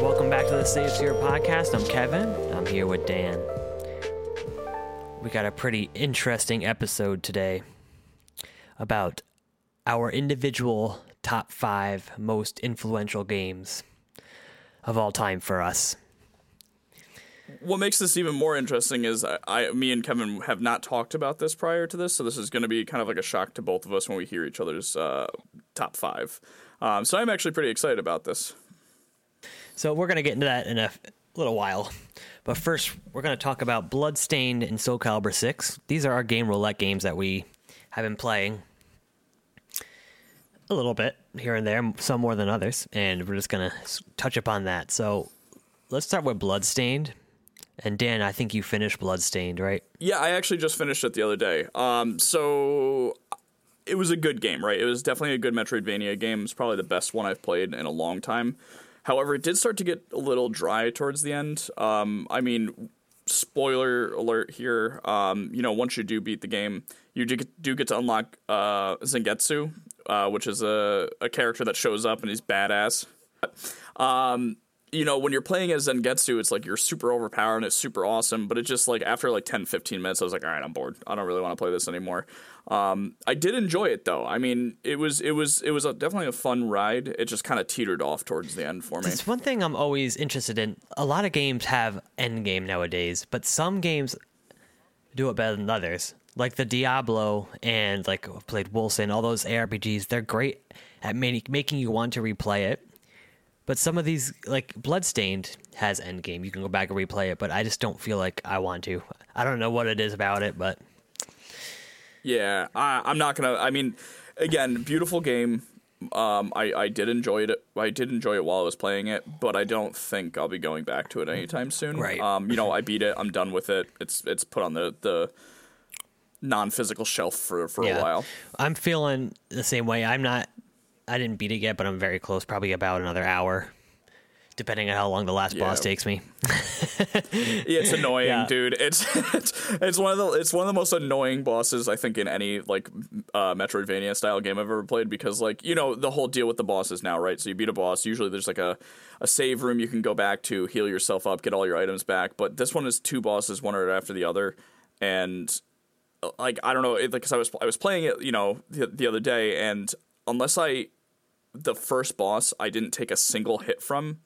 Welcome back to the Saves Here podcast. I'm Kevin. I'm here with Dan. We got a pretty interesting episode today about our individual top 5 most influential games of all time for us. What makes this even more interesting is me and Kevin have not talked about this prior to this, so this is going to be kind of like a shock to both of us when we hear each other's top 5. So I'm actually pretty excited about this. So we're going to get into that in a little while. But first, we're going to talk about Bloodstained and Soul Calibur VI. These are our game roulette games that we have been playing a little bit here and there, some more than others, and we're just going to touch upon that. So let's start with Bloodstained. And Dan, I think you finished Bloodstained, right? Yeah, I actually just finished it the other day. So it was a good game, right? It was definitely a good Metroidvania game. It's probably the best one I've played in a long time. However, it did start to get a little dry towards the end. I mean, spoiler alert here. Once you do beat the game, you do get to unlock Zangetsu, which is a character that shows up and he's badass. When you're playing as Zangetsu, it's like you're super overpowered and it's super awesome, but it's just like after like 10, 15 minutes, I was like, all right, I'm bored. I don't really want to play this anymore. I did enjoy it though. I mean, it was definitely a fun ride. It just kind of teetered off towards the end for me. It's one thing I'm always interested in. A lot of games have end game nowadays, but some games do it better than others. Like the Diablo and like I've played Wolfenstein, all those ARPGs, they're great at making you want to replay it. But some of these, like Bloodstained, has endgame. You can go back and replay it, but I just don't feel like I want to. I don't know what it is about it, but yeah, I'm not gonna. I mean, again, beautiful game. I did enjoy it. I did enjoy it while I was playing it, but I don't think I'll be going back to it anytime soon. Right. I beat it. I'm done with it. It's put on the non-physical shelf for a while. I'm feeling the same way. I'm not. I didn't beat it yet, but I'm very close, probably about another hour, depending on how long the last boss takes me. It's annoying, dude. It's one of the most annoying bosses I think in any like Metroidvania style game I've ever played, because like, you know, the whole deal with the boss is now, right? So you beat a boss, usually there's like a save room you can go back to, heal yourself up, get all your items back, but this one is 2 bosses, one right after the other, and like I don't know, because I was playing it, the other day, and unless the first boss I didn't take a single hit from,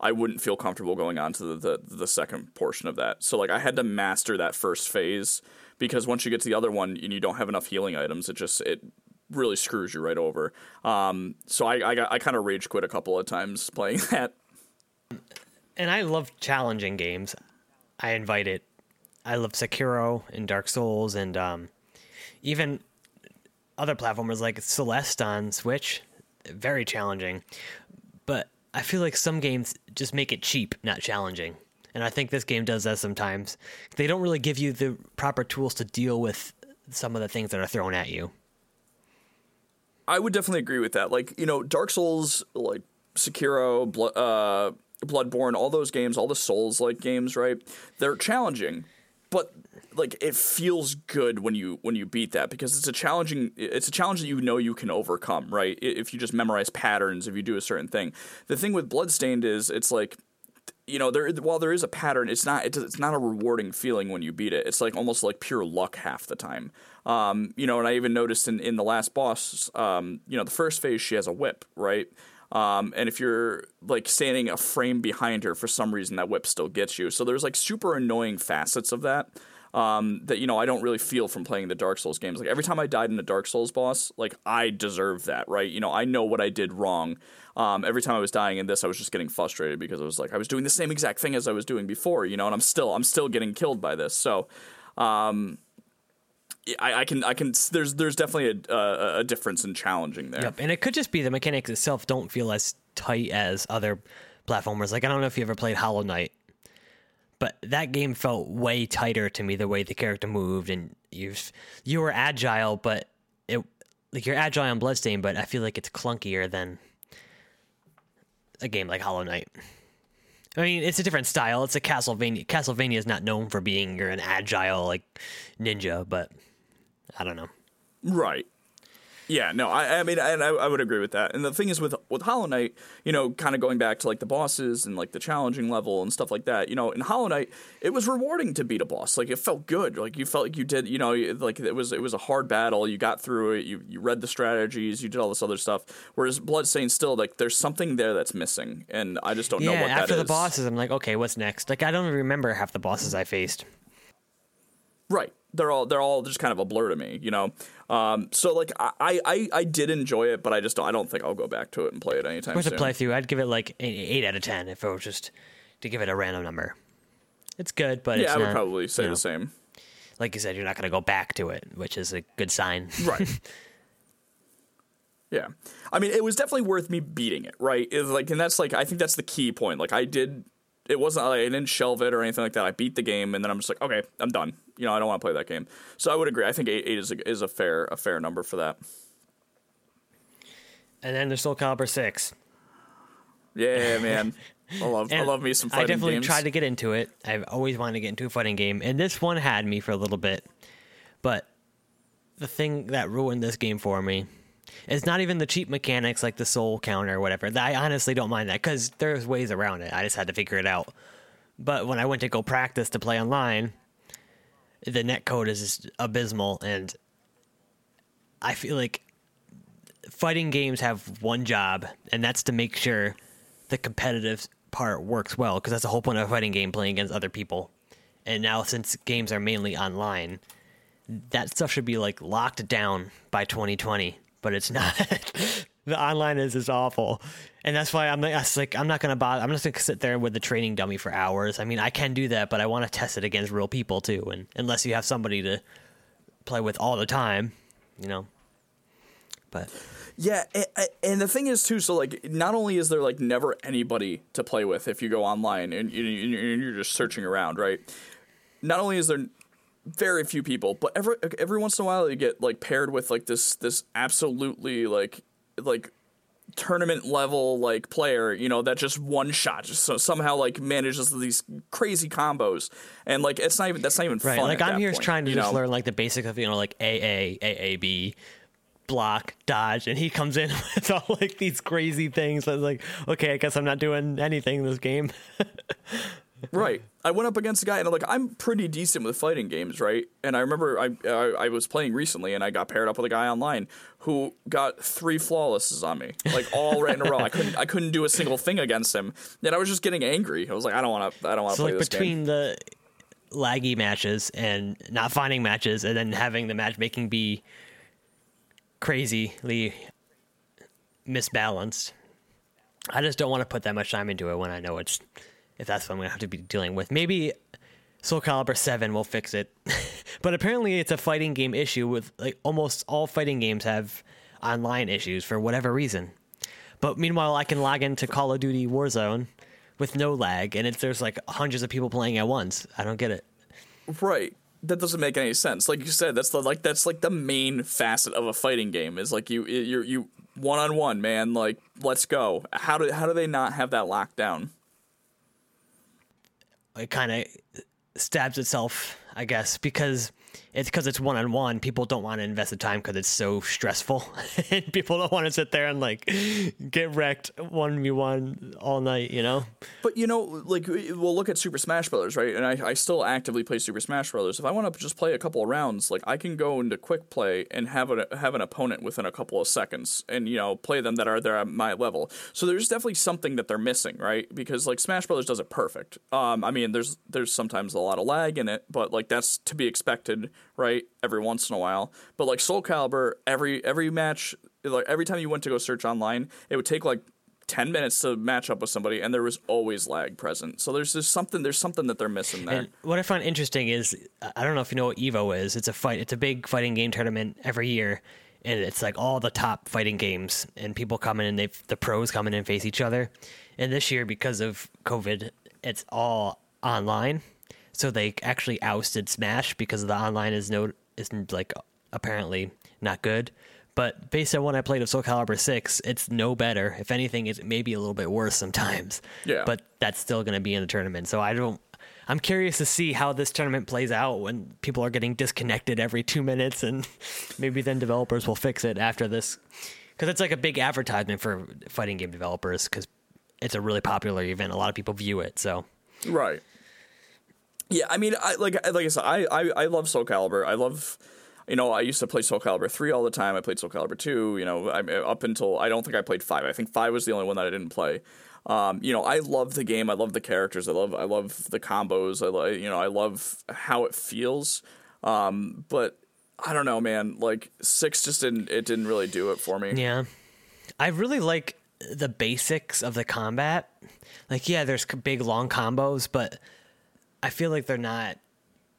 I wouldn't feel comfortable going on to the second portion of that. So like I had to master that first phase, because once you get to the other one and you don't have enough healing items, it really screws you right over. So I kind of rage quit a couple of times playing that. And I love challenging games. I invite it. I love Sekiro and Dark Souls and even other platformers like Celeste on Switch, very challenging. But I feel like some games just make it cheap, not challenging. And I think this game does that sometimes. They don't really give you the proper tools to deal with some of the things that are thrown at you. I would definitely agree with that. Like, Dark Souls, like Sekiro, Bloodborne, all those games, all the Souls-like games, right? They're challenging, but like it feels good when you beat that, because it's a challenge that you can overcome, right? If you just memorize patterns, if you do a certain thing. The thing with Bloodstained is it's like, while there is a pattern, it's not a rewarding feeling when you beat it. It's like almost like pure luck half the time. And I even noticed in the last boss, the first phase, she has a whip, right? And if you're like standing a frame behind her, for some reason that whip still gets you. So there's like super annoying facets of that. I don't really feel from playing the Dark Souls games. Like every time I died in a Dark Souls boss, like I deserve that, right? I know what I did wrong. Every time I was dying in this, I was just getting frustrated because I was like, I was doing the same exact thing as I was doing before, and I'm still getting killed by this. So, I can. There's definitely a difference in challenging there. Yep, and it could just be the mechanics itself don't feel as tight as other platformers. Like I don't know if you ever played Hollow Knight, but that game felt way tighter to me. The way the character moved, and you were agile, but you're agile on Bloodstained, but I feel like it's clunkier than a game like Hollow Knight. I mean, it's a different style. It's a Castlevania. Castlevania is not known for being you're an agile like ninja, but I don't know. Right. Yeah, no, I mean, and I would agree with that. And the thing is with Hollow Knight, you know, kind of going back to, like, the bosses and, like, the challenging level and stuff like that, you know, in Hollow Knight, it was rewarding to beat a boss. Like, it felt good. Like, you felt like you did, you know, like, it was a hard battle. You got through it. You read the strategies. You did all this other stuff. Whereas Bloodstained still, like, there's something there that's missing. And I just don't know what that is. After the bosses, I'm like, okay, what's next? Like, I don't even remember half the bosses I faced. Right. They're all just kind of a blur to me, you know? So, like, I did enjoy it, but I don't think I'll go back to it and play it anytime soon. With a playthrough, I'd give it, like, an 8 out of 10 if I was just to give it a random number. It's good, but it's not... Yeah, I would probably say the same. Like you said, you're not going to go back to it, which is a good sign. Right. Yeah. I mean, it was definitely worth me beating it, right? It was like, and that's, like, I think that's the key point. Like, I did... It wasn't like I didn't shelve it or anything like that. I beat the game, and then I'm just like, okay, I'm done. You know, I don't want to play that game. So I would agree. I think 8 is a fair number for that. And then there's Soul Calibur 6. Yeah, man. I love me some fighting games. I definitely tried to get into it. I've always wanted to get into a fighting game, and this one had me for a little bit. But the thing that ruined this game for me is not even the cheap mechanics like the soul counter or whatever. I honestly don't mind that because there's ways around it. I just had to figure it out. But when I went to go practice to play online, the netcode is just abysmal, and I feel like fighting games have one job, and that's to make sure the competitive part works well, because that's the whole point of a fighting game, playing against other people. And now, since games are mainly online, that stuff should be, like, locked down by 2020, but it's not. The online is awful, and that's why I'm not gonna bother. I'm just gonna sit there with the training dummy for hours. I mean, I can do that, but I want to test it against real people too. And unless you have somebody to play with all the time, you know. But yeah, and the thing is too. So, like, not only is there, like, never anybody to play with if you go online and you're just searching around, right? Not only is there very few people, but every once in a while you get, like, paired with, like, this absolutely, like tournament level, like, player, you know, that just one shot just so somehow, like, manages these crazy combos, and, like, that's not even right. Fun. Like, I'm here point, trying to just learn, like, the basics of, you know, like AAB block dodge, and he comes in with all, like, these crazy things. I was like, okay, I guess I'm not doing anything in this game. Right. I went up against a guy, and I'm pretty decent with fighting games, right? And I remember I was playing recently, and I got paired up with a guy online who got 3 flawlesses on me, like, all right in a row. I couldn't do a single thing against him, and I was just getting angry. I was like, I don't want to play this game. So, like, between the laggy matches and not finding matches, and then having the matchmaking be crazily misbalanced, I just don't want to put that much time into it when I know it's. If that's what I'm going to have to be dealing with. Maybe Soul Calibur 7 will fix it. But apparently it's a fighting game issue with, like, almost all fighting games have online issues for whatever reason. But meanwhile, I can log into Call of Duty Warzone with no lag, and there's, like, hundreds of people playing at once. I don't get it. Right. That doesn't make any sense. Like you said, that's the main facet of a fighting game is, like, you one-on-one, man. Like, let's go. How do they not have that locked down? It kind of stabs itself, I guess, because it's one-on-one. People don't want to invest the time because it's so stressful. And people don't want to sit there and, like, get wrecked 1v1 all night, you know? But, you know, like, we'll look at Super Smash Brothers, right? And I still actively play Super Smash Brothers. If I want to just play a couple of rounds, like, I can go into quick play and have an opponent within a couple of seconds and, you know, play them that are there at my level. So there's definitely something that they're missing, right? Because, like, Smash Brothers does it perfect. I mean, there's sometimes a lot of lag in it, but, like, that's to be expected, right, every once in a while. But, like, Soul Calibur, every match, like, every time you went to go search online, it would take, like, 10 minutes to match up with somebody, and there was always lag present. So there's something that they're missing there. And what I find interesting is, I don't know if you know what Evo is. It's a big fighting game tournament every year, and it's, like, all the top fighting games, and people come in, and the pros come in and face each other. And this year, because of COVID, it's all online. So they actually ousted Smash because the online isn't, like, apparently not good. But based on what I played of Soul Calibur 6, it's no better. If anything, it's maybe a little bit worse sometimes. Yeah. But that's still going to be in the tournament. So I don't I'm curious to see how this tournament plays out when people are getting disconnected every 2 minutes, and maybe then developers will fix it after this, because it's like a big advertisement for fighting game developers because it's a really popular event. A lot of people view it. So, right. Yeah. I mean, like I said, I love Soul Calibur. I love, you know, I used to play Soul Calibur 3 all the time. I played Soul Calibur 2, you know, up until, I don't think I played 5. I think 5 was the only one that I didn't play. You know, I love the game. I love the characters. I love the combos. I love how it feels. But I don't know, man, like 6 just didn't really do it for me. Yeah. I really like the basics of the combat. Like, yeah, there's big, long combos, but I feel like they're not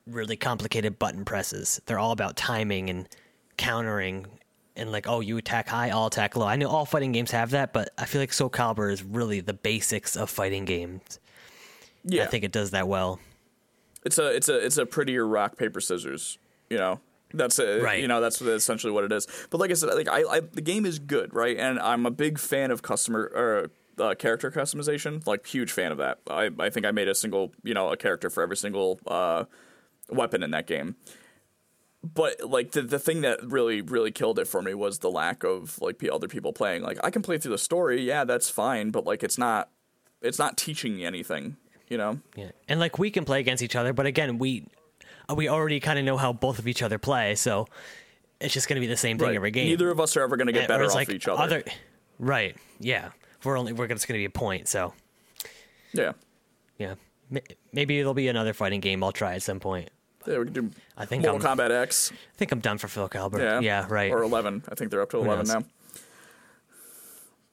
really complicated button presses. They're all about timing and countering and like, oh, you attack high, I'll attack low. I know all fighting games have that, but I feel like Soul Calibur is really the basics of fighting games. Yeah. I think it does that well. It's a prettier rock, paper, scissors, you know? That's it. Right. You know, that's essentially what it is. But like I said, like I the game is good, right? And I'm a big fan of character customization. Like, huge fan of that. I think I made a single, you know, a character for every single weapon in that game. But like the thing that really, really killed it for me was the lack of like other people playing. Like, I can play through the story, yeah, that's fine, but like it's not teaching me anything, you know? Yeah, and like we can play against each other, but again, we already kind of know how both of each other play, so it's just going to be the same thing every game. Neither of us are ever going to get better off like each other. Right, yeah. We're just going to be a point, so. Yeah. Yeah. Maybe there'll be another fighting game I'll try at some point. Yeah, we can do Mortal Kombat X. I think I'm done for Phil Calibur. Yeah, right. Or 11. I think they're up to 11 now.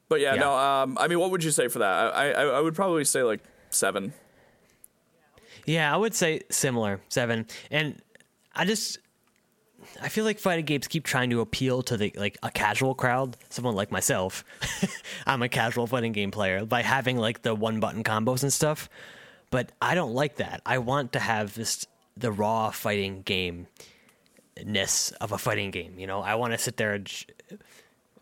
But yeah. No, I mean, what would you say for that? I would probably say like 7. Yeah, I would say similar, 7. And I feel like fighting games keep trying to appeal to a casual crowd, someone like myself. I'm a casual fighting game player by having like the one button combos and stuff. But I don't like that. I want to have the raw fighting game-ness of a fighting game. You know, I want to sit there and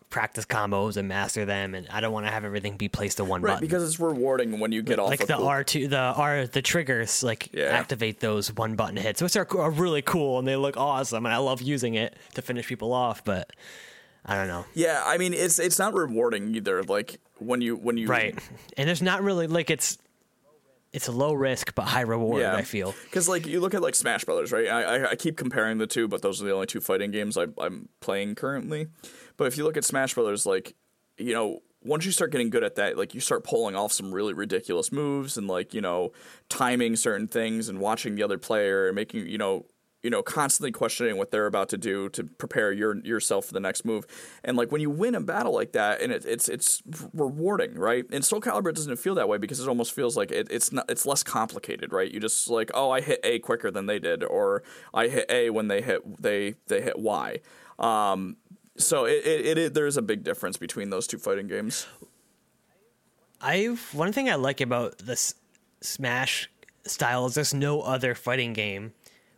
practice combos and master them, and I don't want to have everything be placed to one button. Right, because it's rewarding when you get off like the R2, the triggers, like activate those one button hits, which are really cool and they look awesome, and I love using it to finish people off, but I don't know. Yeah, I mean, it's not rewarding either. Like when you right, and there's not really like it's a low risk but high reward, I feel. Because like you look at like Smash Brothers, right? I keep comparing the two, but those are the only two fighting games I'm playing currently. But if you look at Smash Brothers, like, you know, once you start getting good at that, like you start pulling off some really ridiculous moves and like, you know, timing certain things and watching the other player and making, you know, constantly questioning what they're about to do to prepare yourself for the next move. And like when you win a battle like that, and it's rewarding, right? And Soul Calibur doesn't feel that way because it almost feels like it's less complicated, right? You just like, oh, I hit A quicker than they did, or I hit A when they hit Y. So it there's a big difference between those two fighting games. One thing I like about this Smash style is there's no other fighting game,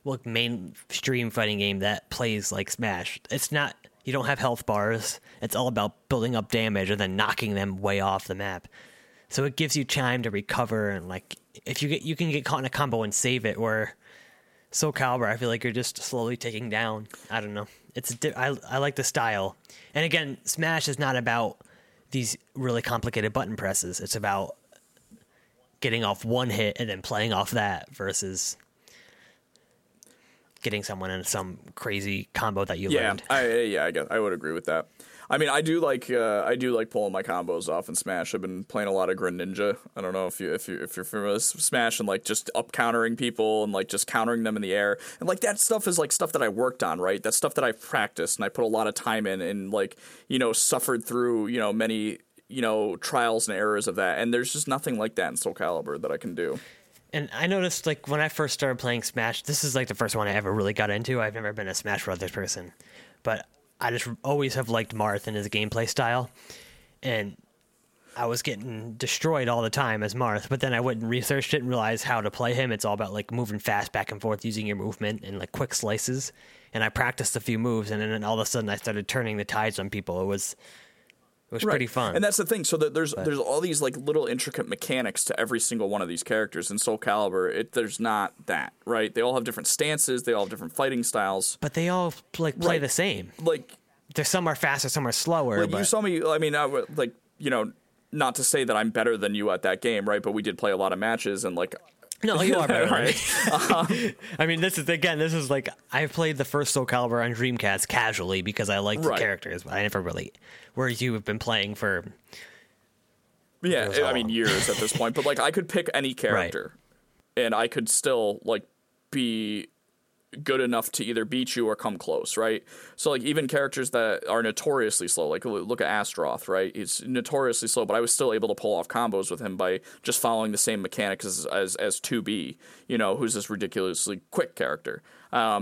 look, mainstream fighting game that plays like Smash. It's not, you don't have health bars. It's all about building up damage and then knocking them way off the map. So it gives you time to recover, and like if you can get caught in a combo and save it. Where Soul Calibur, I feel like you're just slowly taking down. I don't know. I like the style. And again, Smash is not about these really complicated button presses. It's about getting off one hit and then playing off that versus getting someone in some crazy combo that you learned. I would agree with that. I mean, I do like pulling my combos off in Smash. I've been playing a lot of Greninja. I don't know if you're familiar with Smash, and like just up countering people and like just countering them in the air, and like that stuff is like stuff that I worked on, right? That's stuff that I've practiced and I put a lot of time in, and like, you know, suffered through, you know, many, you know, trials and errors of that. And there's just nothing like that in Soul Calibur that I can do. And I noticed, like, when I first started playing Smash, this is, like, the first one I ever really got into. I've never been a Smash Brothers person. But I just always have liked Marth and his gameplay style. And I was getting destroyed all the time as Marth. But then I went and researched it and realized how to play him. It's all about, like, moving fast back and forth, using your movement and, like, quick slices. And I practiced a few moves, and then all of a sudden I started turning the tides on people. It was It was pretty fun. And that's the thing. So there's all these like little intricate mechanics to every single one of these characters. In Soul Calibur, there's not that, right? They all have different stances. They all have different fighting styles. But they all like play the same. Like some are faster, some are slower. Like, you saw me, I mean, not to say that I'm better than you at that game, right? But we did play a lot of matches and like... No, you are better, right? I mean, this is like, I played the first Soul Calibur on Dreamcast casually because I liked the characters, but I never really, whereas you have been playing for... Yeah, I mean, years at this point, but like, I could pick any character, and I could still like be good enough to either beat you or come close, right? So like, even characters that are notoriously slow, like look at Astroth, right? He's notoriously slow, but I was still able to pull off combos with him by just following the same mechanics as 2B, you know, who's this ridiculously quick character. So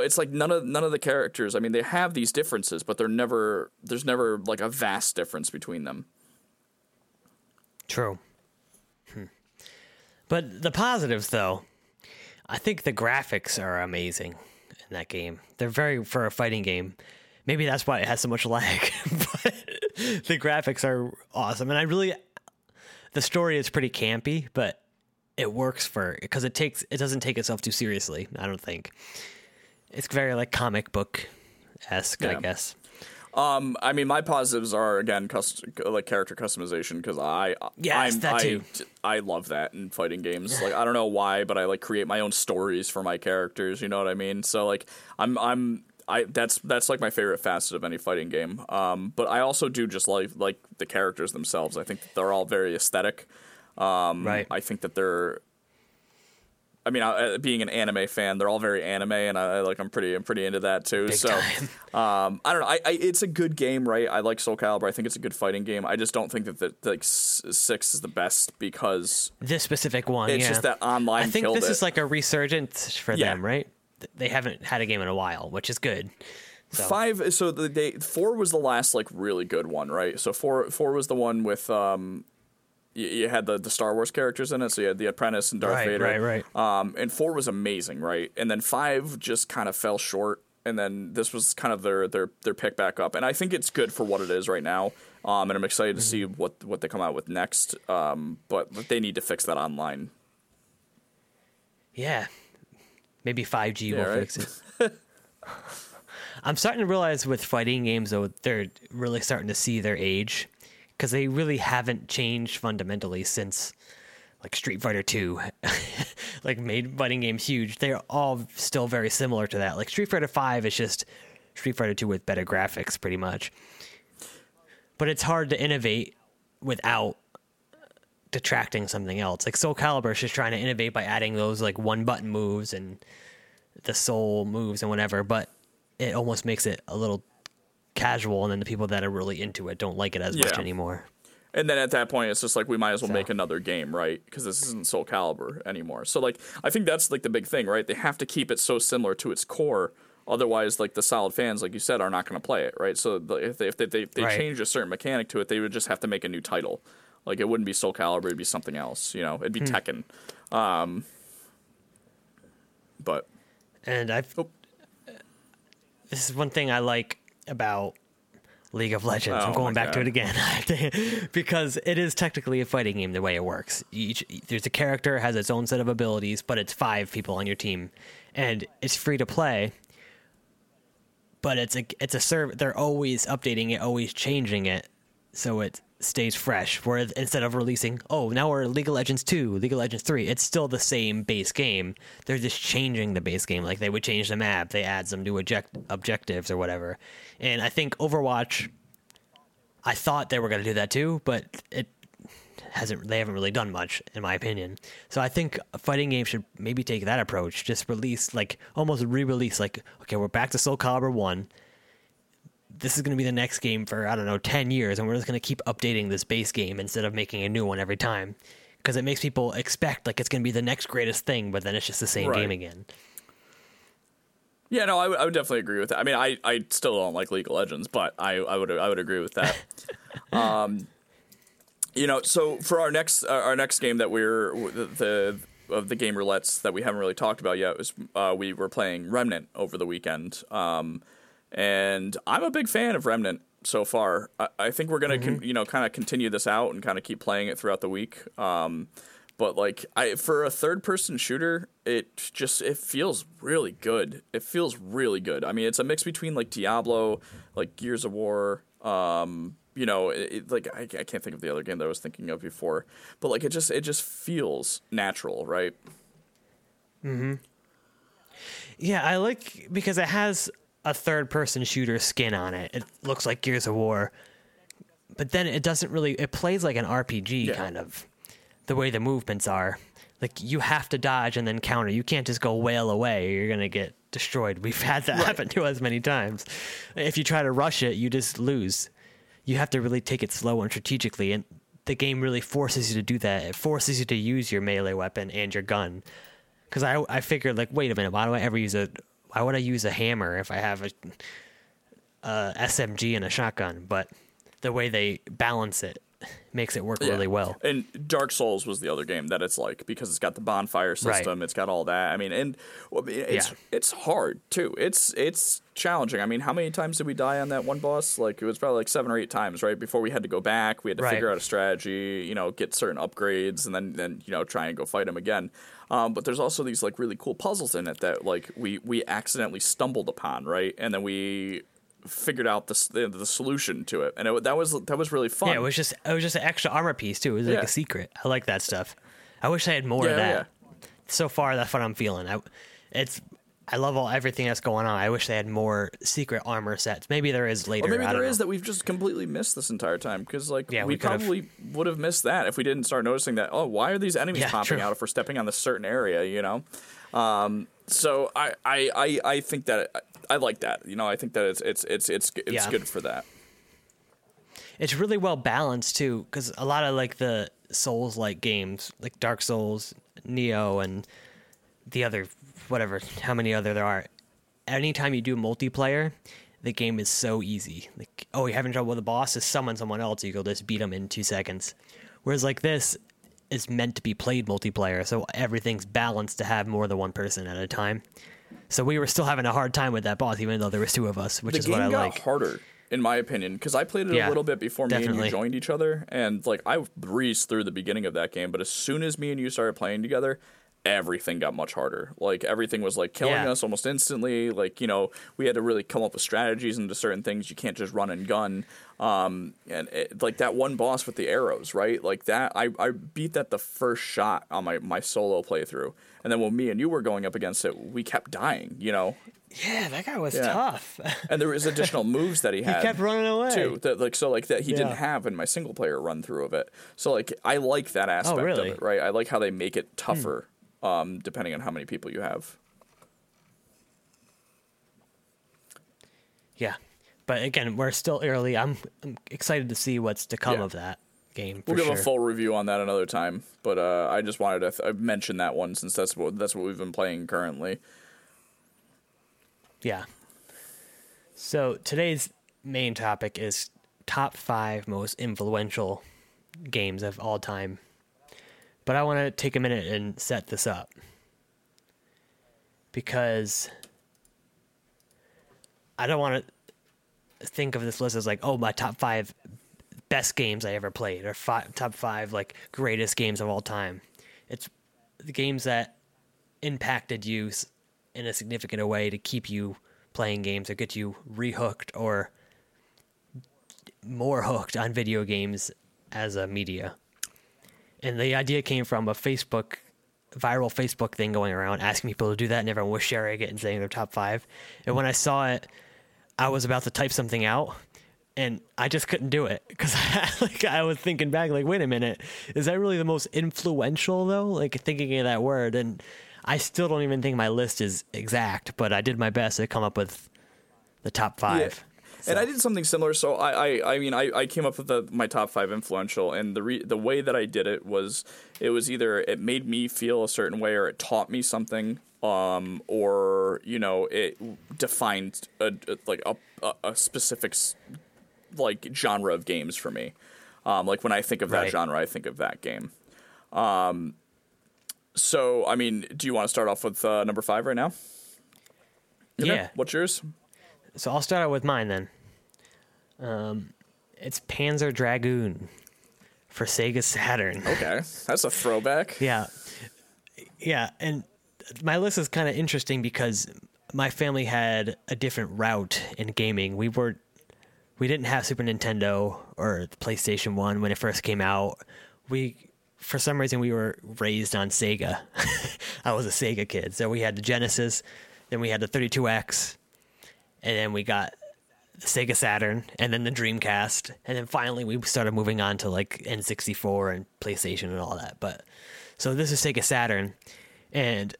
it's like none of the characters, I mean, they have these differences, but there's never like a vast difference between them. True. But the positives, though, I think the graphics are amazing in that game. They're for a fighting game. Maybe that's why it has so much lag, but the graphics are awesome. And the story is pretty campy, but it works because it doesn't take itself too seriously, I don't think. It's very like comic book-esque, I guess. I mean, my positives are, again, character customization, because I love that in fighting games. Like, I don't know why, but I like create my own stories for my characters. You know what I mean? So like, that's like my favorite facet of any fighting game. But I also do just like the characters themselves. I think that they're all very aesthetic. Right. I think that they're. I mean, being an anime fan, they're all very anime, and I'm pretty into that too. Big time. I don't know. It's a good game, right? I like Soul Calibur. I think it's a good fighting game. I just don't think that six is the best because this specific one. It's just that online. I think this is like a resurgence for them, right? They haven't had a game in a while, which is good. So. 5. So four was the last like really good one, right? So four was the one with. You had the Star Wars characters in it, so you had the Apprentice and Darth Vader. Right. And 4 was amazing, right? And then 5 just kind of fell short, and then this was kind of their pick back up. And I think it's good for what it is right now, and I'm excited to see what they come out with next. But they need to fix that online. Yeah. Maybe 5G will fix it. I'm starting to realize with fighting games, though, they're really starting to see their age. Because they really haven't changed fundamentally since, like, Street Fighter 2, like, made fighting games huge. They're all still very similar to that. Like, Street Fighter 5 is just Street Fighter 2 with better graphics, pretty much. But it's hard to innovate without detracting something else. Like, Soul Calibur is just trying to innovate by adding those, like, one-button moves and the soul moves and whatever, but it almost makes it a little casual, and then the people that are really into it don't like it as much anymore. And then at that point, it's just like, we might as well make another game, right? Because this isn't Soul Calibur anymore. So, like, I think that's, like, the big thing, right? They have to keep it so similar to its core. Otherwise, like, the solid fans, like you said, are not going to play it, right? So if they change a certain mechanic to it, they would just have to make a new title. Like, it wouldn't be Soul Calibur. It'd be something else, you know? It'd be Tekken. But... And I've... Oh. This is one thing I like... about League of Legends. I'm going back to it again because it is technically a fighting game the way it works. There's a character has its own set of abilities, but it's 5 people on your team, and it's free to play. But it's a serve. They're always updating it, always changing it, so it stays fresh. Where instead of releasing, now we're League of Legends 2, League of Legends 3, it's still the same base game. They're just changing the base game. Like, they would change the map, they add some new objectives or whatever. And I think Overwatch, I thought they were going to do that too, but it hasn't. They haven't really done much, in my opinion. So I think a fighting game should maybe take that approach. Just release, like, almost re-release. Like, okay, we're back to Soul Calibur 1. This is going to be the next game for, I don't know, 10 years, and we're just going to keep updating this base game instead of making a new one every time, because it makes people expect, like, it's going to be the next greatest thing, but then it's just the same game again. Yeah, no, I would definitely agree with that. I mean, I still don't like League of Legends, but I would agree with that. You know, so for our next game that the game roulettes that we haven't really talked about yet was we were playing Remnant over the weekend. And I'm a big fan of Remnant. so far. I think we're gonna kind of continue this out and kind of keep playing it throughout the week. But like, for a third-person shooter, it feels really good. It feels really good. I mean, it's a mix between like Diablo, like Gears of War. I can't think of the other game that I was thinking of before. But like, it just feels natural, right? Mm-hmm. Yeah, I like because it has a third-person shooter skin on it. It looks like Gears of War, but then it doesn't really. It plays like an RPG kind of. The way the movements are, like you have to dodge and then counter. You can't just go wail away. You're going to get destroyed. We've had that happen to us many times. If you try to rush it, you just lose. You have to really take it slow and strategically. And the game really forces you to do that. It forces you to use your melee weapon and your gun. Cause I figured like, wait a minute, why would I use a hammer if I have a SMG and a shotgun? But the way they balance it makes it work really well. And Dark Souls was the other game that it's like, because it's got the bonfire system, it's got all that. I mean, and it's hard too. It's challenging. I mean, how many times did we die on that one boss? Like it was probably like 7 or 8 times, right? Before we had to go back, we had to figure out a strategy, get certain upgrades and then try and go fight him again. But there's also these like really cool puzzles in it that like we accidentally stumbled upon, right? And then we figured out the solution to it, and that was really fun. Yeah, it was just an extra armor piece too. It was like a secret. I like that stuff. I wish I had more of that. Yeah. So far, that's what I'm feeling. I love everything that's going on. I wish they had more secret armor sets. Maybe there is later. Or maybe there is that we've just completely missed this entire time because like we probably would have missed that if we didn't start noticing that. Oh, why are these enemies popping out if we're stepping on this certain area? So I think that. I like that. I think that it's good for that. It's really well balanced too, because a lot of like the Souls-like games, like Dark Souls, Neo, and the other whatever, how many other there are. Anytime you do multiplayer, the game is so easy. Like, oh, you're having trouble with a boss? Just summon someone else. You'll just beat them in 2 seconds. Whereas like this is meant to be played multiplayer, so everything's balanced to have more than one person at a time. So we were still having a hard time with that boss, even though there was 2 of us, which is what I like. The game got harder, in my opinion, because I played it a little bit before me and you joined each other, and like I breezed through the beginning of that game, but as soon as me and you started playing together, everything got much harder. Like everything was like killing us almost instantly. Like, we had to really come up with strategies into certain things. You can't just run and gun. And it, like that one boss with the arrows, right? Like that, I beat that the first shot on my solo playthrough. And then when me and you were going up against it, we kept dying, Yeah, that guy was tough. And there was additional moves that he had. He kept running away. Too. That he didn't have in my single-player run-through of it. So, like, I like that aspect of it, right? I like how they make it tougher depending on how many people you have. Yeah. But, again, we're still early. I'm excited to see what's to come of that game. We'll give a full review on that another time, but I just wanted to mention that one since that's what we've been playing currently. Yeah. So today's main topic is top 5 most influential games of all time. But I want to take a minute and set this up because I don't want to think of this list as like, oh, my top 5 best games I ever played, or top 5 like greatest games of all time. It's the games that impacted you in a significant way to keep you playing games or get you rehooked or more hooked on video games as a media. And the idea came from a viral Facebook thing going around asking people to do that, and everyone was sharing it and saying their top 5. And when I saw it, I was about to type something out. And I just couldn't do it because I was thinking back, like, wait a minute, is that really the most influential though? Like thinking of that word, and I still don't even think my list is exact, but I did my best to come up with the top 5. Yeah. So. And I did something similar. So I mean, I came up with my top 5 influential, and the way that I did it was either it made me feel a certain way or it taught me something. Or, it defined a specific like genre of games for me. Like when I think of that genre, I think of that game. So, I mean, do you want to start off with number 5 right now? Okay. Yeah. What's yours? So I'll start out with mine then. It's Panzer Dragoon for Sega Saturn. Okay, that's a throwback. Yeah, and my list is kind of interesting because my family had a different route in gaming. We didn't have Super Nintendo or PlayStation 1 when it first came out. For some reason, we were raised on Sega. I was a Sega kid. So we had the Genesis, then we had the 32X, and then we got the Sega Saturn, and then the Dreamcast, and then finally we started moving on to like N64 and PlayStation and all that. But so this is Sega Saturn, and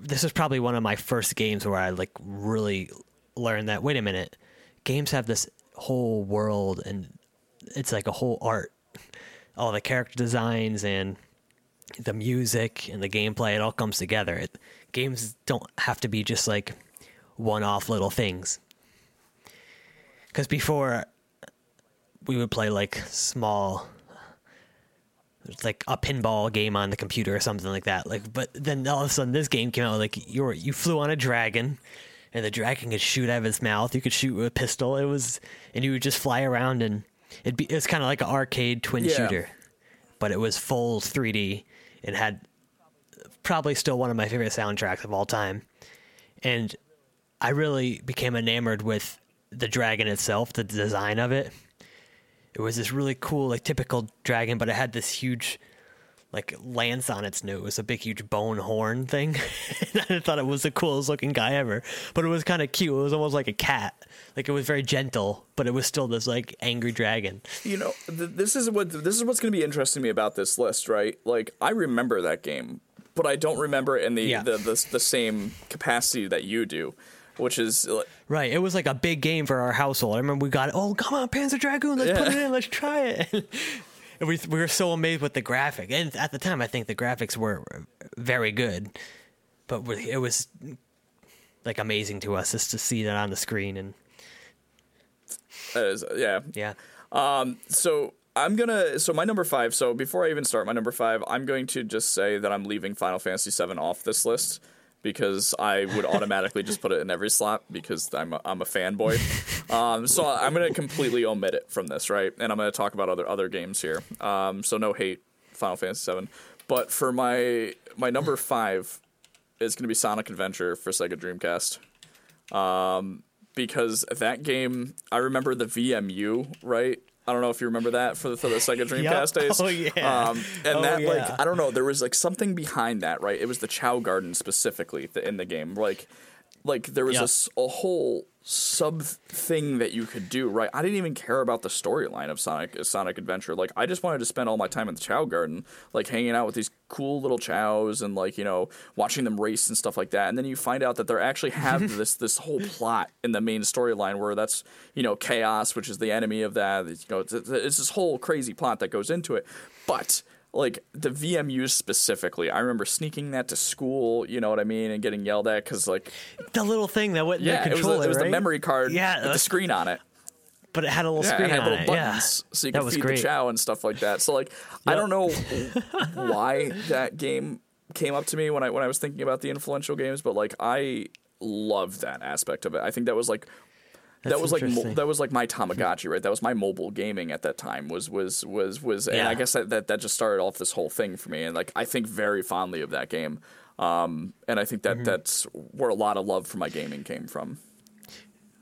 this is probably one of my first games where I like really learned that, wait a minute, games have this whole world, and it's like a whole art. All the character designs and the music and the gameplay, it all comes together. Games don't have to be just like one-off little things. Because before, we would play like small, it's like a pinball game on the computer or something like that. Like, but then all of a sudden, this game came out. Like you flew on a dragon, and the dragon could shoot out of its mouth. You could shoot with a pistol. And you would just fly around, and it's kind of like an arcade twin shooter, but it was full 3D and had probably still one of my favorite soundtracks of all time. And I really became enamored with the dragon itself, the design of it. It was this really cool, like typical dragon, but it had this huge, like lance on its nose, a big, huge bone horn thing. And I thought it was the coolest looking guy ever, but it was kind of cute. It was almost like a cat. Like it was very gentle, but it was still this like angry dragon. You know, this is what's going to be interesting to me about this list, right? Like I remember that game, but I don't remember it in the same capacity that you do, which is right. It was like a big game for our household. I remember we got, oh, come on, Panzer Dragoon. Let's put it in. Let's try it. And we were so amazed with the graphic. And at the time, I think the graphics were very good. But it was, like, amazing to us just to see that on the screen. And Yeah. So I'm going to... So my number five... So before I even start my number five, I'm going to just say that I'm leaving Final Fantasy VII off this list because I would automatically just put it in every slot because I'm a fanboy. So I'm going to completely omit it from this, right? And I'm going to talk about other games here. So no hate, Final Fantasy VII. But for my number five, it's going to be Sonic Adventure for Sega Dreamcast. Because that game, I remember the VMU, right? I don't know if you remember that for the Sega Dreamcast days. Oh, yeah. I don't know. There was, like, something behind that, right? It was the Chow Garden specifically in the game. Like there was a whole sub-thing that you could do, right? I didn't even care about the storyline of Sonic Adventure. Like, I just wanted to spend all my time in the Chow Garden, like, hanging out with these cool little chows and, like, you know, watching them race and stuff like that. And then you find out that they actually have this whole plot in the main storyline where that's, you know, Chaos, which is the enemy of that. You know, it's this whole crazy plot that goes into it. But... like, the VMUs specifically, I remember sneaking that to school, you know what I mean, and getting yelled at because, like... the little thing that went in the controller, it was right? The memory card with the screen on it. But it had a little screen on it, little buttons, so you could feed the chow and stuff like that. So, like, I don't know why that game came up to me when I was thinking about the influential games, but, like, I love that aspect of it. I think that was, like... That was like my Tamagotchi, right? That was my mobile gaming at that time was and I guess that just started off this whole thing for me. And like, I think very fondly of that game. And I think that that's where a lot of love for my gaming came from.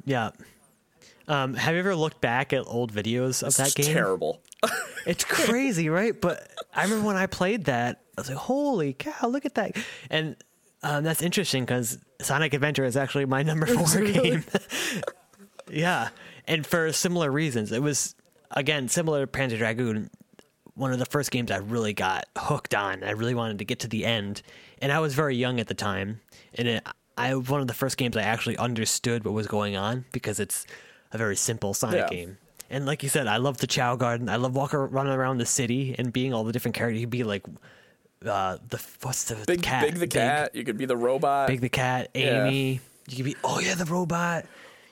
Yeah. Have you ever looked back at old videos of that game? It's terrible. It's crazy, right? But I remember when I played that, I was like, holy cow, look at that. And, that's interesting because Sonic Adventure is actually my number four game. Yeah, and for similar reasons. It was, again, similar to Panzer Dragoon, one of the first games I really got hooked on. I really wanted to get to the end, and I was very young at the time, and one of the first games I actually understood what was going on because it's a very simple Sonic game. And like you said, I love the Chow Garden. I love running around the city and being all the different characters. You could be like... the cat? Big the cat. You could be the robot. Big the cat. Amy. Yeah. You could be the robot.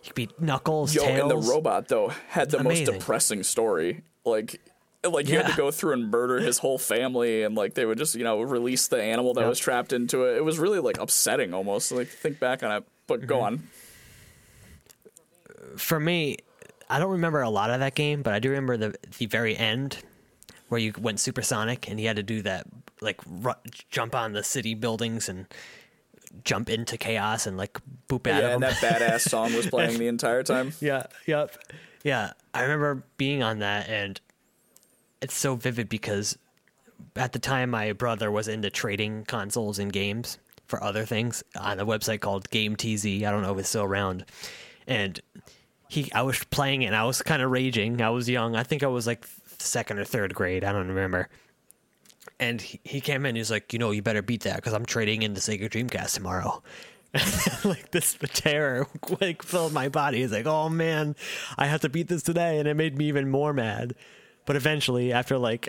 You could be Knuckles. Tails. And the robot though had the most depressing story. Like you had to go through and murder his whole family, and like they would just release the animal that was trapped into it. It was really like upsetting almost. Like think back on it, but go on. for me, I don't remember a lot of that game, but I do remember the very end where you went supersonic and you had to do that, like, jump on the city buildings and jump into chaos and, like, boop out of them. And that badass song was playing the entire time. Yeah, yep. Yeah, I remember being on that, and it's so vivid because at the time my brother was into trading consoles and games for other things on a website called Game TZ. I don't know if it's still around. And I was playing it, and I was kind of raging. I was young. I think I was like second or third grade. I don't remember. And he came in. He's like, you know, you better beat that because I'm trading in the Sega Dreamcast tomorrow. Like this, the terror like filled my body. It's like, oh man, I have to beat this today, and it made me even more mad. But eventually, after like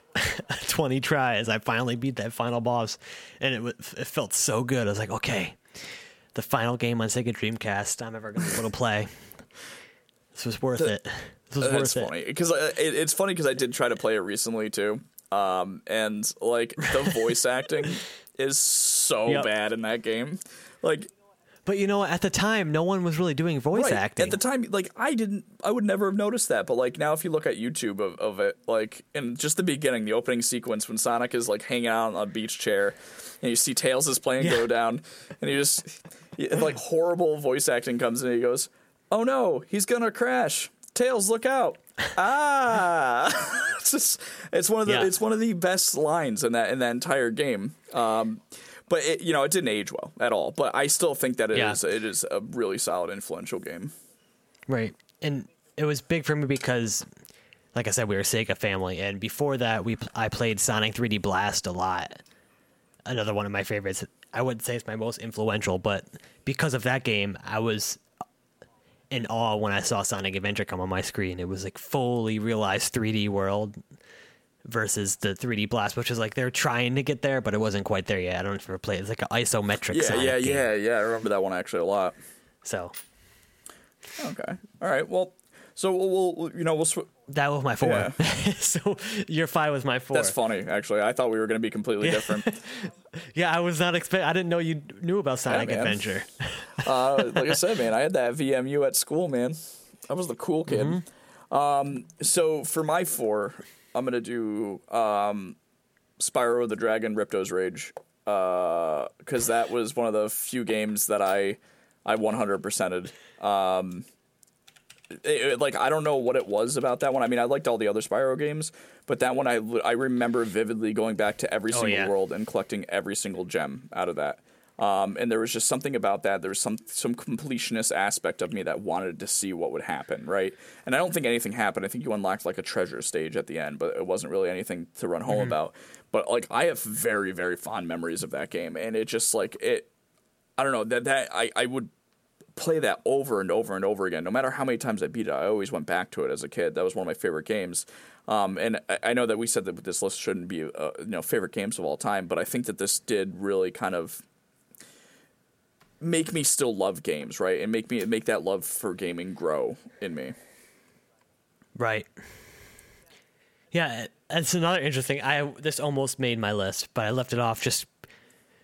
20 tries, I finally beat that final boss, and it felt so good. I was like, okay, the final game on Sega Dreamcast I'm ever going to be able to play. This was worth it. This was worth it. It's funny because I did try to play it recently too, and like the voice acting is so bad in that game. Like, but you know, at the time, no one was really doing voice acting. At the time, like I would never have noticed that. But like now, if you look at YouTube of it, like in just the beginning, the opening sequence when Sonic is like hanging out on a beach chair, and you see Tails is playing Go Down, and you just like horrible voice acting comes in, and he goes, oh no, he's gonna crash. Tails, look out. It's one of the best lines in that entire game. But it, you know, it didn't age well at all, but I still think that it is a really solid, influential game. Right. And it was big for me because, like I said, we were a Sega family, and before that I played Sonic 3D Blast a lot. Another one of my favorites. I wouldn't say it's my most influential, but because of that game, I was in awe when I saw Sonic Adventure come on my screen. It was like fully realized 3D world versus the 3D Blast, which is like they're trying to get there, but it wasn't quite there yet. I don't know if you ever played it. It's like an isometric Sonic game. I remember that one actually a lot. So. Okay. All right. Well, so we'll that was my 4. Yeah. So your 5 was my 4. That's funny, actually. I thought we were going to be completely different. I was not I didn't know you knew about Sonic Adventure. Like I said, man, I had that VMU at school, man. I was the cool kid. Mm-hmm. So for my 4, I'm going to do Spyro the Dragon Ripto's Rage, because that was one of the few games that I 100%ed. I don't know what it was about that one. I mean, I liked all the other Spyro games, but that one I remember vividly going back to every single world and collecting every single gem out of that. And there was just something about that. There was some completionist aspect of me that wanted to see what would happen, right? And I don't think anything happened. I think you unlocked like a treasure stage at the end, but it wasn't really anything to run home about. But like I have very, very fond memories of that game, and it just like it. I don't know that I would play that over and over and over again. No matter how many times I beat it, I always went back to it as a kid. That was one of my favorite games. And I know that we said that this list shouldn't be favorite games of all time, but I think that this did really kind of make me still love games, right? And make that love for gaming grow in me. Right. Yeah, that's another interesting. This almost made my list, but I left it off just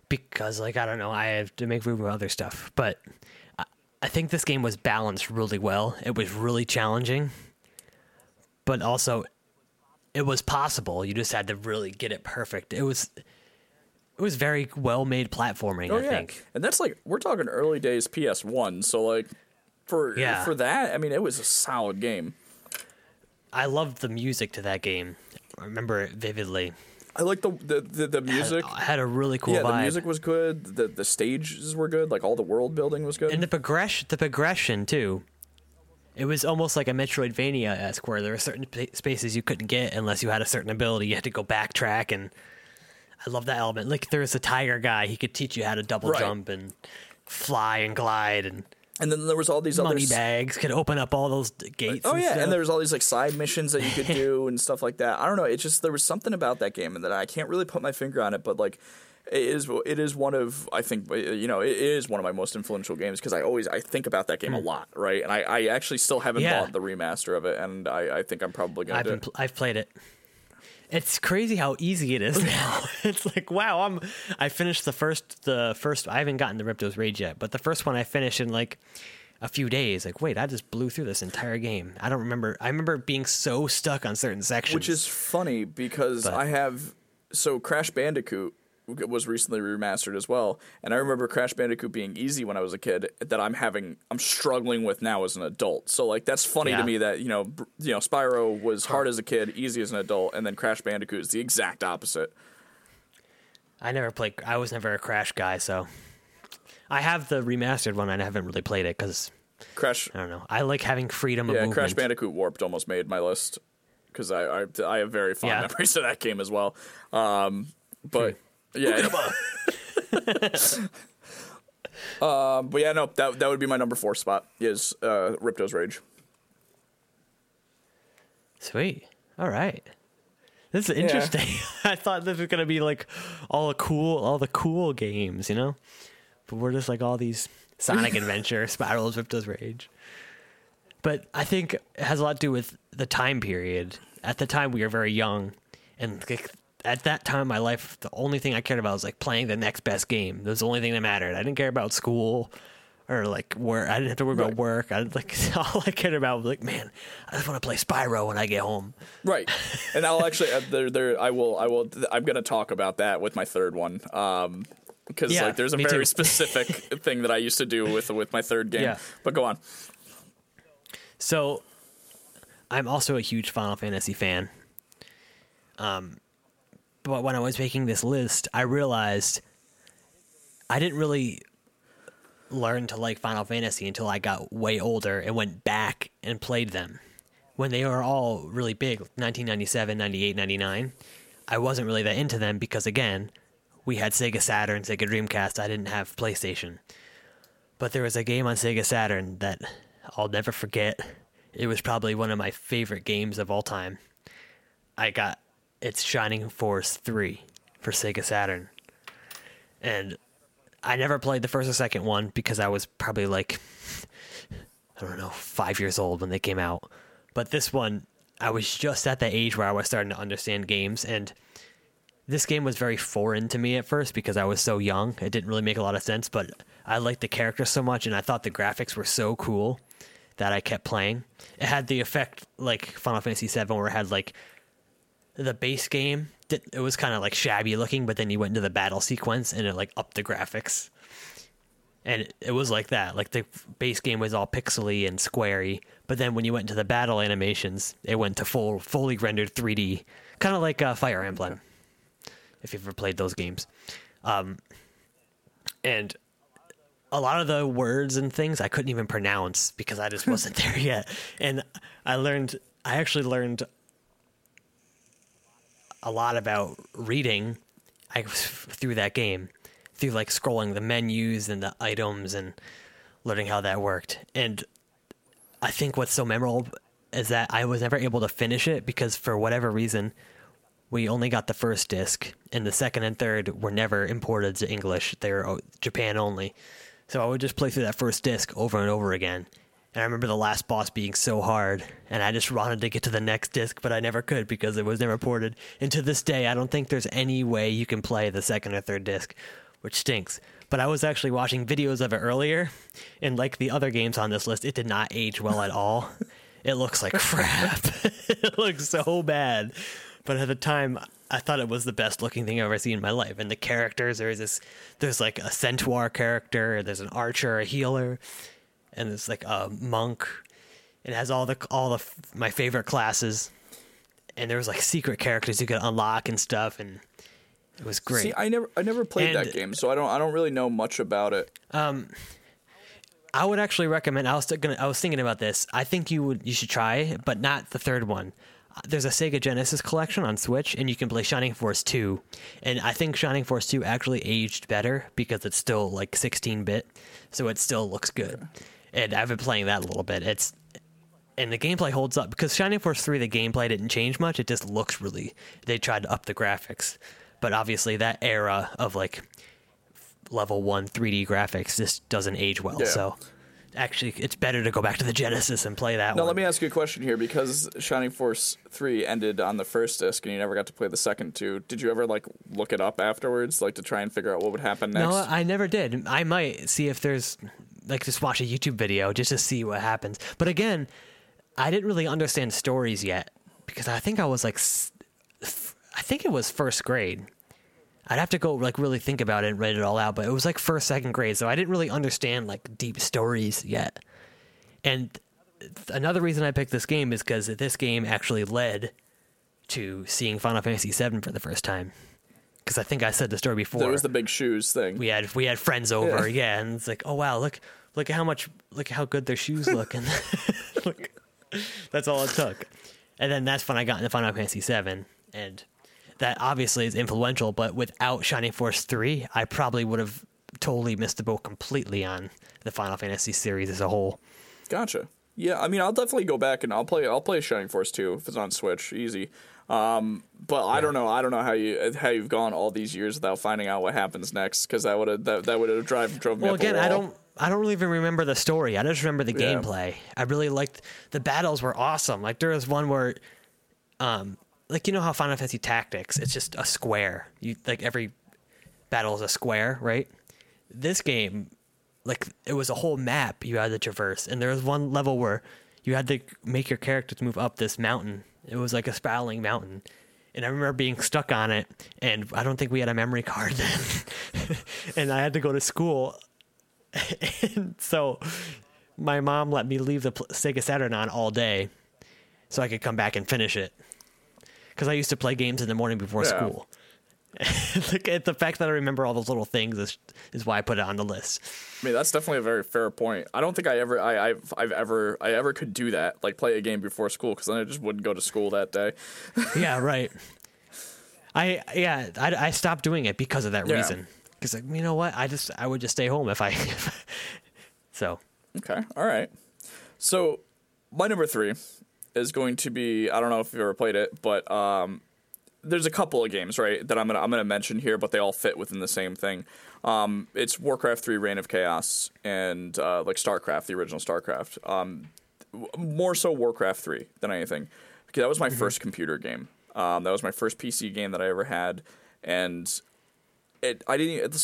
because, like, I don't know, I have to make room for other stuff. But I think this game was balanced really well. It was really challenging, but also it was possible. You just had to really get it perfect. It was very well-made platforming, I think. And that's like, we're talking early days PS1, so like for that, I mean, it was a solid game. I loved the music to that game. I remember it vividly. I like the music. It had a really cool vibe. Yeah, the music was good. The stages were good. Like all the world building was good. And the progression too. It was almost like a Metroidvania-esque where there were certain spaces you couldn't get unless you had a certain ability. You had to go backtrack, and I love that element. Like there's a tiger guy, he could teach you how to double jump and fly and glide, and then there was all these money bags could open up all those gates. Oh yeah, and there was all these like side missions that you could do and stuff like that. I don't know. It's just there was something about that game, and that I can't really put my finger on it, but like it is one of, I think, you know, it is one of my most influential games because I think about that game a lot, right? And I actually still haven't bought the remaster of it, and I think I'm probably gonna do it. I've played it. It's crazy how easy it is now. It's like, wow, I finished the first I haven't gotten the Ripto's Rage yet, but the first one I finished in like a few days, like, wait, I just blew through this entire game. I don't remember. I remember being so stuck on certain sections. Which is funny because so Crash Bandicoot was recently remastered as well. And I remember Crash Bandicoot being easy when I was a kid that I'm struggling with now as an adult. So like, that's funny to me that, you know, Spyro was hard as a kid, easy as an adult. And then Crash Bandicoot is the exact opposite. I was never a Crash guy. So I have the remastered one. And I haven't really played it because Crash, I don't know. I like having freedom of movement. Crash Bandicoot Warped almost made my list because I have very fond memories of that game as well. But yeah. But yeah, no, that would be my number 4 spot is Ripto's Rage. Sweet. All right. This is interesting. I thought this was going to be like all the cool games, you know? But we're just like all these Sonic Adventure, Spirals, Ripto's Rage. But I think it has a lot to do with the time period. At the time, we were very young and at that time in my life, the only thing I cared about was like playing the next best game. That was the only thing that mattered. I didn't care about school or like work. I didn't have to worry about work. All I cared about was like, man, I just want to play Spyro when I get home. Right. And I'll actually, I'm going to talk about that with my third one. Cause like there's a very specific thing that I used to do with my third game, but go on. So I'm also a huge Final Fantasy fan. But when I was making this list, I realized I didn't really learn to like Final Fantasy until I got way older and went back and played them. When they were all really big, 1997, 98, 99, I wasn't really that into them because, again, we had Sega Saturn, Sega Dreamcast. I didn't have PlayStation. But there was a game on Sega Saturn that I'll never forget. It was probably one of my favorite games of all time. It's Shining Force 3 for Sega Saturn. And I never played the first or second one because I was probably like, I don't know, 5 years old when they came out. But this one, I was just at the age where I was starting to understand games. And this game was very foreign to me at first because I was so young. It didn't really make a lot of sense, but I liked the characters so much and I thought the graphics were so cool that I kept playing. It had the effect like Final Fantasy VII where it had like, the base game, it was kind of like shabby looking, but then you went into the battle sequence and it like upped the graphics. And it was like that. Like the base game was all pixely and squarey, but then when you went into the battle animations, it went to fully rendered 3D, kind of like Fire Emblem, if you've ever played those games. And a lot of the words and things I couldn't even pronounce because I just wasn't there yet. And I actually learned a lot about reading through that game, through like scrolling the menus and the items and learning how that worked. And I think what's so memorable is that I was never able to finish it because for whatever reason, we only got the first disc and the second and third were never imported to English. They were Japan only. So I would just play through that first disc over and over again. And I remember the last boss being so hard, and I just wanted to get to the next disc, but I never could because it was never ported. And to this day, I don't think there's any way you can play the second or third disc, which stinks. But I was actually watching videos of it earlier, and like the other games on this list, it did not age well at all. It looks like crap. It looks so bad. But at the time, I thought it was the best looking thing I've ever seen in my life. And the characters, there's like a centaur character, there's an archer, a healer, and it's like a monk. It has all the my favorite classes, and there was like secret characters you could unlock and stuff, and it was great. See, I never played that game, so I don't really know much about it. I would actually recommend. I was thinking about this. I think you should try it, but not the third one. There's a Sega Genesis collection on Switch, and you can play Shining Force 2. And I think Shining Force 2 actually aged better because it's still like 16-bit, so it still looks good. And I've been playing that a little bit. And the gameplay holds up because Shining Force 3, the gameplay didn't change much. It just looks really. They tried to up the graphics, but obviously that era of like level 1 3D graphics just doesn't age well. Yeah. So actually, it's better to go back to the Genesis and play that one. Now, let me ask you a question here because Shining Force 3 ended on the first disc, and you never got to play the second two. Did you ever like look it up afterwards, like to try and figure out what would happen next? No, I never did. I might see if there's like just watch a YouTube video just to see what happens. But again, I didn't really understand stories yet because I think I was like, I think it was first grade. I'd have to go like really think about it and write it all out, but it was like first, second grade. So I didn't really understand like deep stories yet. And another reason I picked this game is because this game actually led to seeing Final Fantasy VII for the first time. Because I think I said the story before. There was the big shoes thing. We had friends over, yeah, and it's like, oh wow, look how good their shoes look, and look, that's all it took. And then that's when I got into Final Fantasy VII, and that obviously is influential. But without Shining Force 3, I probably would have totally missed the boat completely on the Final Fantasy series as a whole. Gotcha. Yeah, I mean, I'll definitely go back and I'll play Shining Force 2 if it's on Switch, easy. But yeah. I don't know how you've gone all these years without finding out what happens next, because that would have drove me. Well, again, I don't really even remember the story. I just remember the gameplay. I really liked the battles were awesome. Like there was one where, like you know how Final Fantasy Tactics, it's just a square. You like every battle is a square, right? This game, like it was a whole map you had to traverse, and there was one level where you had to make your characters move up this mountain. It was like a spiraling mountain, and I remember being stuck on it, and I don't think we had a memory card then, and I had to go to school, and so my mom let me leave the Sega Saturn on all day so I could come back and finish it, because I used to play games in the morning before school. The fact that I remember all those little things is why I put it on the list. I mean, that's definitely a very fair point. I don't think I ever could do that, like play a game before school, because then I just wouldn't go to school that day. Yeah, right. I stopped doing it because of that reason. Because like, you know what, I would just stay home if I. So. Okay. All right. So, my number 3 is going to be, I don't know if you've ever played it, but there's a couple of games, right, that I'm gonna mention here, but they all fit within the same thing. It's Warcraft 3 Reign of Chaos and like StarCraft, the original StarCraft. More so Warcraft 3 than anything, because that was my first computer game. That was my first PC game that I ever had, and this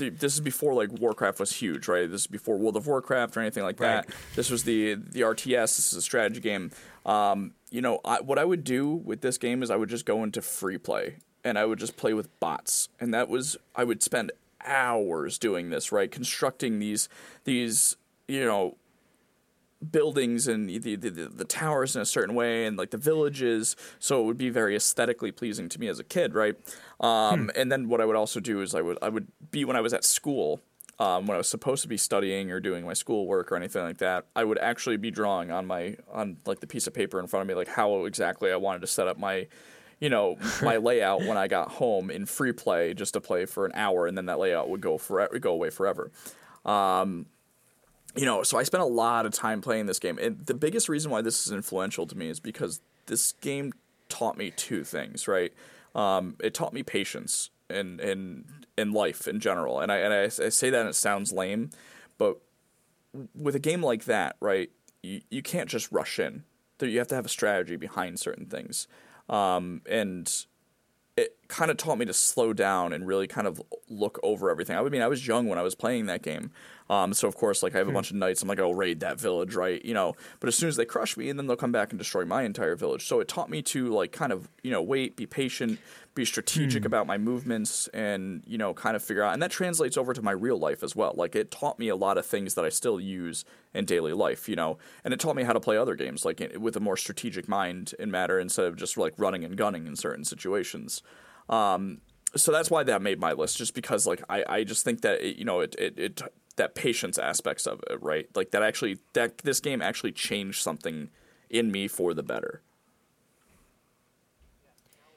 is before like Warcraft was huge, right? This is before World of Warcraft or anything like that. This was the RTS. This is a strategy game. You know, what I would do with this game is I would just go into free play, and I would just play with bots. And I would spend hours doing this, right? Constructing these, you know, buildings and the towers in a certain way, and like the villages. So it would be very aesthetically pleasing to me as a kid, right? And then what I would also do is I would be, when I was at school, when I was supposed to be studying or doing my schoolwork or anything like that, I would actually be drawing on like the piece of paper in front of me, like how exactly I wanted to set up my, you know, my layout when I got home in free play, just to play for an hour, and then that layout would go away forever. You know, so I spent a lot of time playing this game, and the biggest reason why this is influential to me is because this game taught me 2 things, right? It taught me patience. In life in general, and I say that and it sounds lame, but with a game like that, right, you can't just rush in. You have to have a strategy behind certain things, and it kind of taught me to slow down and really kind of look over everything. I mean, I was young when I was playing that game, so of course, like I have a bunch of knights. I'm like, I'll raid that village, right? You know, but as soon as they crush me, and then they'll come back and destroy my entire village. So it taught me to like kind of, you know, wait, be patient, be strategic about my movements, and you know, kind of figure out. And that translates over to my real life as well. Like it taught me a lot of things that I still use in daily life, you know. And it taught me how to play other games, like with a more strategic mind and matter, instead of just like running and gunning in certain situations. So that's why that made my list, just because like I just think that it, you know, it that patience aspects of it, right? Like that this game actually changed something in me for the better.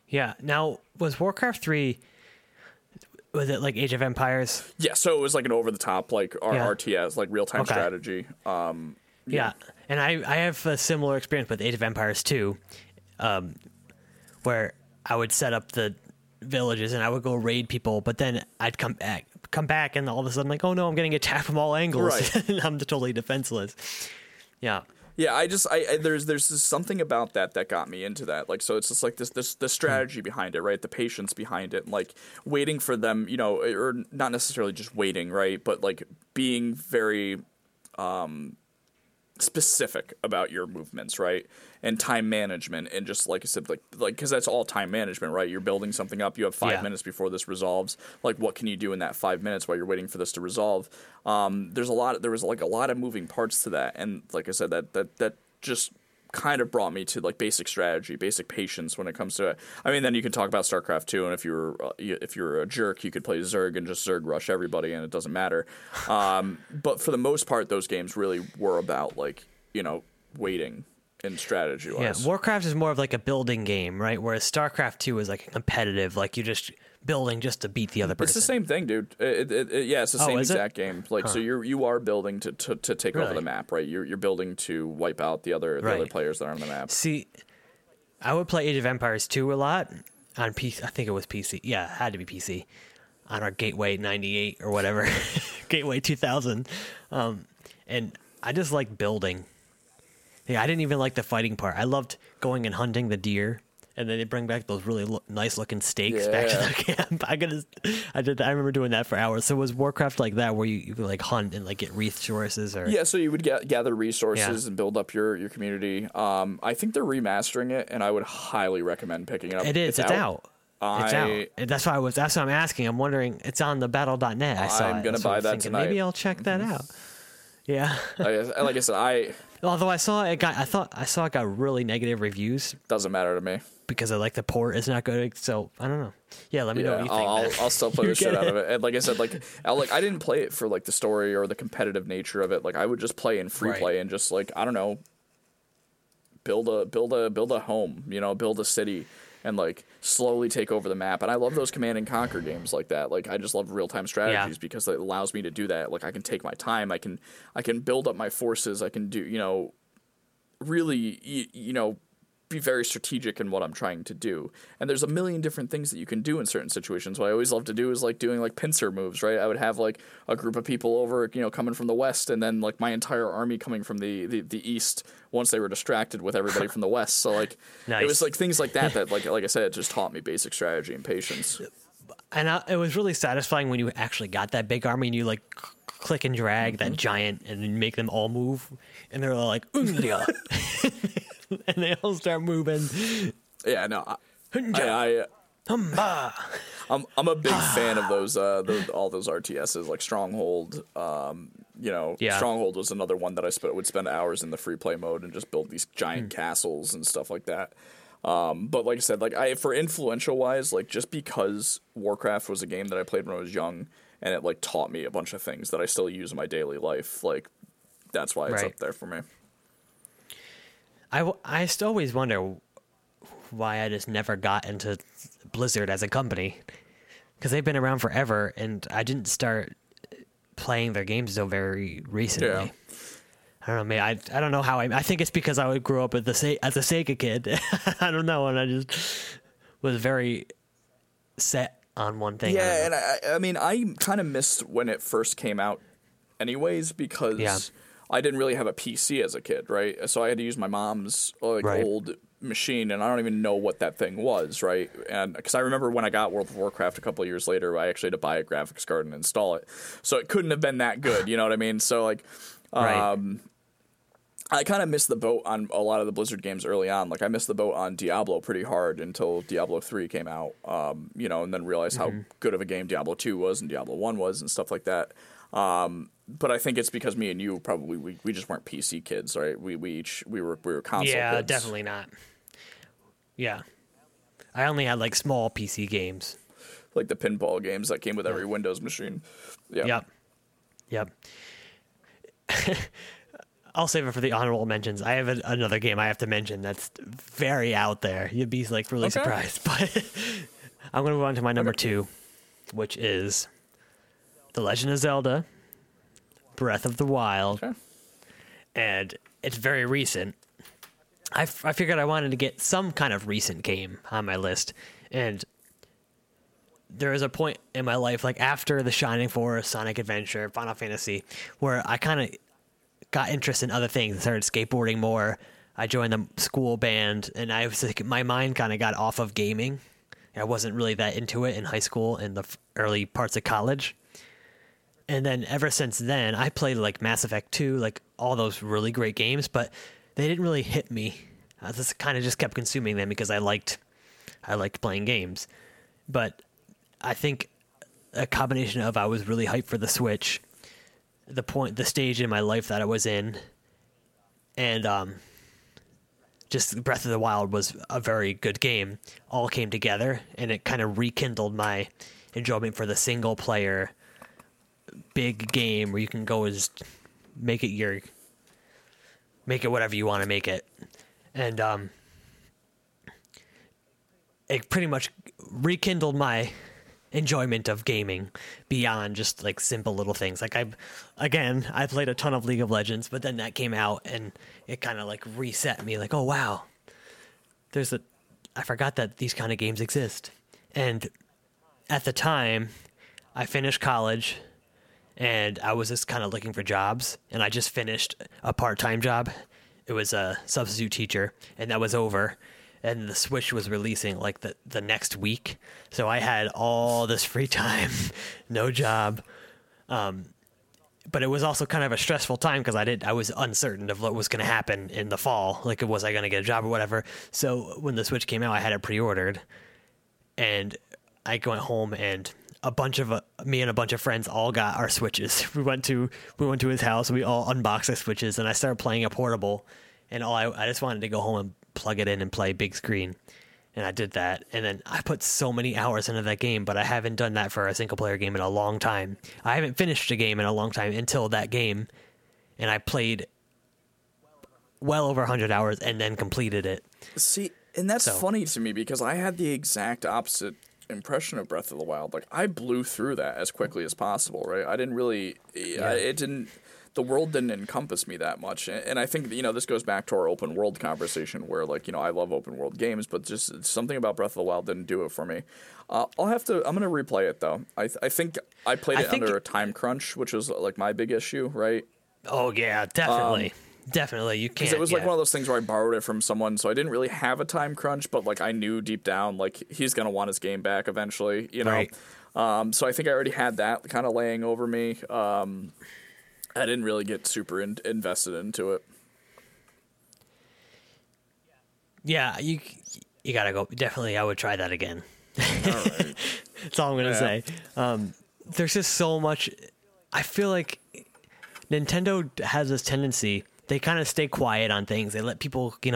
Yeah. Now, was Warcraft 3, was it like Age of Empires? Yeah. So it was like an over the top, like RTS, like real time strategy. Yeah. And I have a similar experience with Age of Empires 2, where I would set up the villages and I would go raid people, but then I'd come back and all of a sudden I'm like, oh no, I'm getting attacked from all angles, right. And I'm totally defenseless. Yeah. Yeah, there's just something about that got me into that. Like, so it's just like this the strategy behind it, right? The patience behind it, and like waiting for them, you know, or not necessarily just waiting, right? But like being very specific about your movements, right? And time management, and just like I said, like because that's all time management, right? You're building something up. You have five minutes before this resolves. Like, what can you do in that 5 minutes while you're waiting for this to resolve? There was a lot of moving parts to that, and like I said, that just kind of brought me to like basic strategy, basic patience when it comes to it. I mean, then you can talk about StarCraft 2, and if you're a jerk, you could play Zerg and just Zerg rush everybody, and it doesn't matter. But for the most part, those games really were about like, you know, waiting. In strategy wise. Yeah, Warcraft is more of like a building game, right? Whereas StarCraft 2 is like a competitive, like you're just building just to beat the other person. It's the same thing, dude. It's the same exact game. Like, so you are building to take over the map, right? You're building to wipe out the other players that are on the map. See, I would play Age of Empires 2 a lot on PC. I think it was PC. Yeah, it had to be PC on our Gateway 98 or whatever, Gateway 2000. And I just like building. Yeah, I didn't even like the fighting part. I loved going and hunting the deer, and then they bring back those really nice-looking steaks back to their camp. I remember doing that for hours. So was Warcraft like that, where you could like hunt and like get resources? Or yeah, so you would gather resources and build up your community. I think they're remastering it, and I would highly recommend picking it up. It is. It's out. It's out. And that's why that's what I'm asking. I'm wondering. It's on the battle.net. I saw. I'm gonna buy that tonight. Maybe I'll check that out. Yeah. Like I said, although I thought it got really negative reviews. Doesn't matter to me because I like the port. It's not good, so I don't know. Yeah, let me know what you think. I'll still play the shit out of it. And like I said, I didn't play it for like the story or the competitive nature of it. Like I would just play in free play and just like, I don't know, build a home, you know, build a city. And like slowly take over the map, and I love those command and conquer games like that. Like I just love real time strategies because it allows me to do that. Like I can take my time, I can build up my forces, I can do, you know, really, you know, be very strategic in what I'm trying to do. And there's a million different things that you can do in certain situations. What I always love to do is like doing like pincer moves, right? I would have like a group of people over, you know, coming from the west, and then like my entire army coming from the east once they were distracted with everybody from the west. So like nice. It was like things like that like I said, it just taught me basic strategy and patience. And it was really satisfying when you actually got that big army and you like click and drag that giant and then make them all move, and they're all like and they all start moving. Yeah, no, I'm a big fan of those all those RTSs like Stronghold. You know, Stronghold was another one that I would spend hours in the free play mode and just build these giant castles and stuff like that. But like I said, like for influential wise, like just because Warcraft was a game that I played when I was young, and it like taught me a bunch of things that I still use in my daily life. Like that's why it's up there for me. I still always wonder why I just never got into Blizzard as a company, because they've been around forever, and I didn't start playing their games until very recently. Yeah. I don't know, man. I don't know how I think it's because I grew up as a Sega kid. I don't know, and I just was very set on one thing. Yeah, and I mean, I kind of missed when it first came out anyways, because... Yeah. I didn't really have a PC as a kid, right? So I had to use my mom's old machine, and I don't even know what that thing was, right? And because I remember when I got World of Warcraft a couple of years later, I actually had to buy a graphics card and install it. So it couldn't have been that good, you know what I mean? So like, I kind of missed the boat on a lot of the Blizzard games early on. Like I missed the boat on Diablo pretty hard until Diablo 3 came out, you know, and then realized how good of a game Diablo 2 was and Diablo 1 was and stuff like that. But I think it's because me and you probably we just weren't PC kids, right? We were console kids. Yeah, definitely not. Yeah, I only had like small PC games, like the pinball games that came with every Windows machine. Yeah. Yep. I'll save it for the honorable mentions. I have another game I have to mention that's very out there. You'd be like really surprised, but I'm gonna move on to my number two, which is The Legend of Zelda Breath of the Wild. Okay. And it's very recent. I figured I wanted to get some kind of recent game on my list, and there was a point in my life, like after the Shining Force, Sonic Adventure, Final Fantasy, where I kind of got interest in other things. I started skateboarding more. I joined the school band, and I was like, my mind kind of got off of gaming. I wasn't really that into it in high school and the early parts of college. And then ever since then, I played like Mass Effect 2, like all those really great games, but they didn't really hit me. I just kind of just kept consuming them because I liked playing games. But I think a combination of I was really hyped for the Switch, the stage in my life that I was in, and just Breath of the Wild was a very good game, all came together, and it kind of rekindled my enjoyment for the single player big game where you can go and just make it whatever you want to make it. And it pretty much rekindled my enjoyment of gaming beyond just like simple little things. Like I played a ton of League of Legends, but then that came out and it kind of like reset me. Like, oh wow, I forgot that these kind of games exist. And at the time, I finished college and I was just kind of looking for jobs, and I just finished a part-time job. It was a substitute teacher, and that was over. And the Switch was releasing like the next week. So I had all this free time, no job. But it was also kind of a stressful time because I was uncertain of what was going to happen in the fall. Like, was I going to get a job or whatever? So when the Switch came out, I had it pre-ordered. And I went home, and me and a bunch of friends all got our Switches. We went to his house. We all unboxed our Switches, and I started playing a portable. And I just wanted to go home and plug it in and play big screen, and I did that. And then I put so many hours into that game, but I haven't done that for a single player game in a long time. I haven't finished a game in a long time until that game, and I played well over 100 hours and then completed it. See, and that's funny to me because I had the exact opposite impression of Breath of the Wild. Like, I blew through that as quickly as possible, right? I didn't really... Yeah. The world didn't encompass me that much. And I think, this goes back to our open world conversation where, I love open world games, but just something about Breath of the Wild didn't do it for me. I'm going to replay it, though. I think I played it under a time crunch, which was, my big issue, right? Oh, yeah, definitely. Definitely, you can't. Because it was, one of those things where I borrowed it from someone, so I didn't really have a time crunch, but, I knew deep down, he's going to want his game back eventually, Right. So I think I already had that kind of laying over me. I didn't really get super invested into it. Yeah, you gotta go. Definitely, I would try that again. All right. That's all I'm gonna say. There's just so much. I feel like Nintendo has this tendency. They kind of stay quiet on things. They let people, they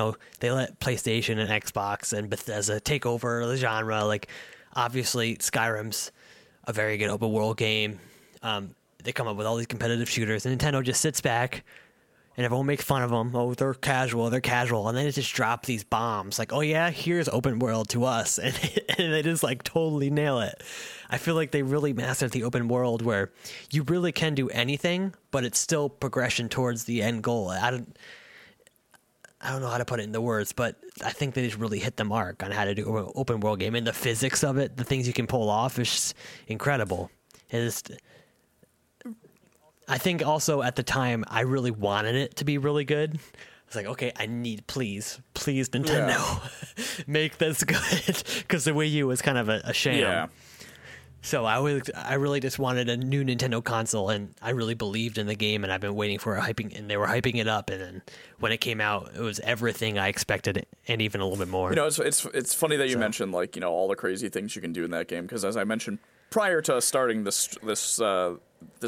let PlayStation and Xbox and Bethesda take over the genre. Obviously, Skyrim's a very good open world game. They come up with all these competitive shooters, and Nintendo just sits back and everyone makes fun of them. Oh, they're casual. And then it just drops these bombs like, oh yeah, here's open world to us. And they just totally nail it. I feel like they really mastered the open world where you really can do anything, but it's still progression towards the end goal. I don't know how to put it into words, but I think they just really hit the mark on how to do an open world game. And the physics of it, the things you can pull off is just incredible. I think also at the time, I really wanted it to be really good. I was like, okay, please Nintendo, make this good. Because the Wii U was kind of a sham. Yeah. So I really just wanted a new Nintendo console, and I really believed in the game, and I've been waiting for and they were hyping it up, and then when it came out, it was everything I expected, and even a little bit more. It's funny that you mentioned, all the crazy things you can do in that game, because as I mentioned prior to us starting this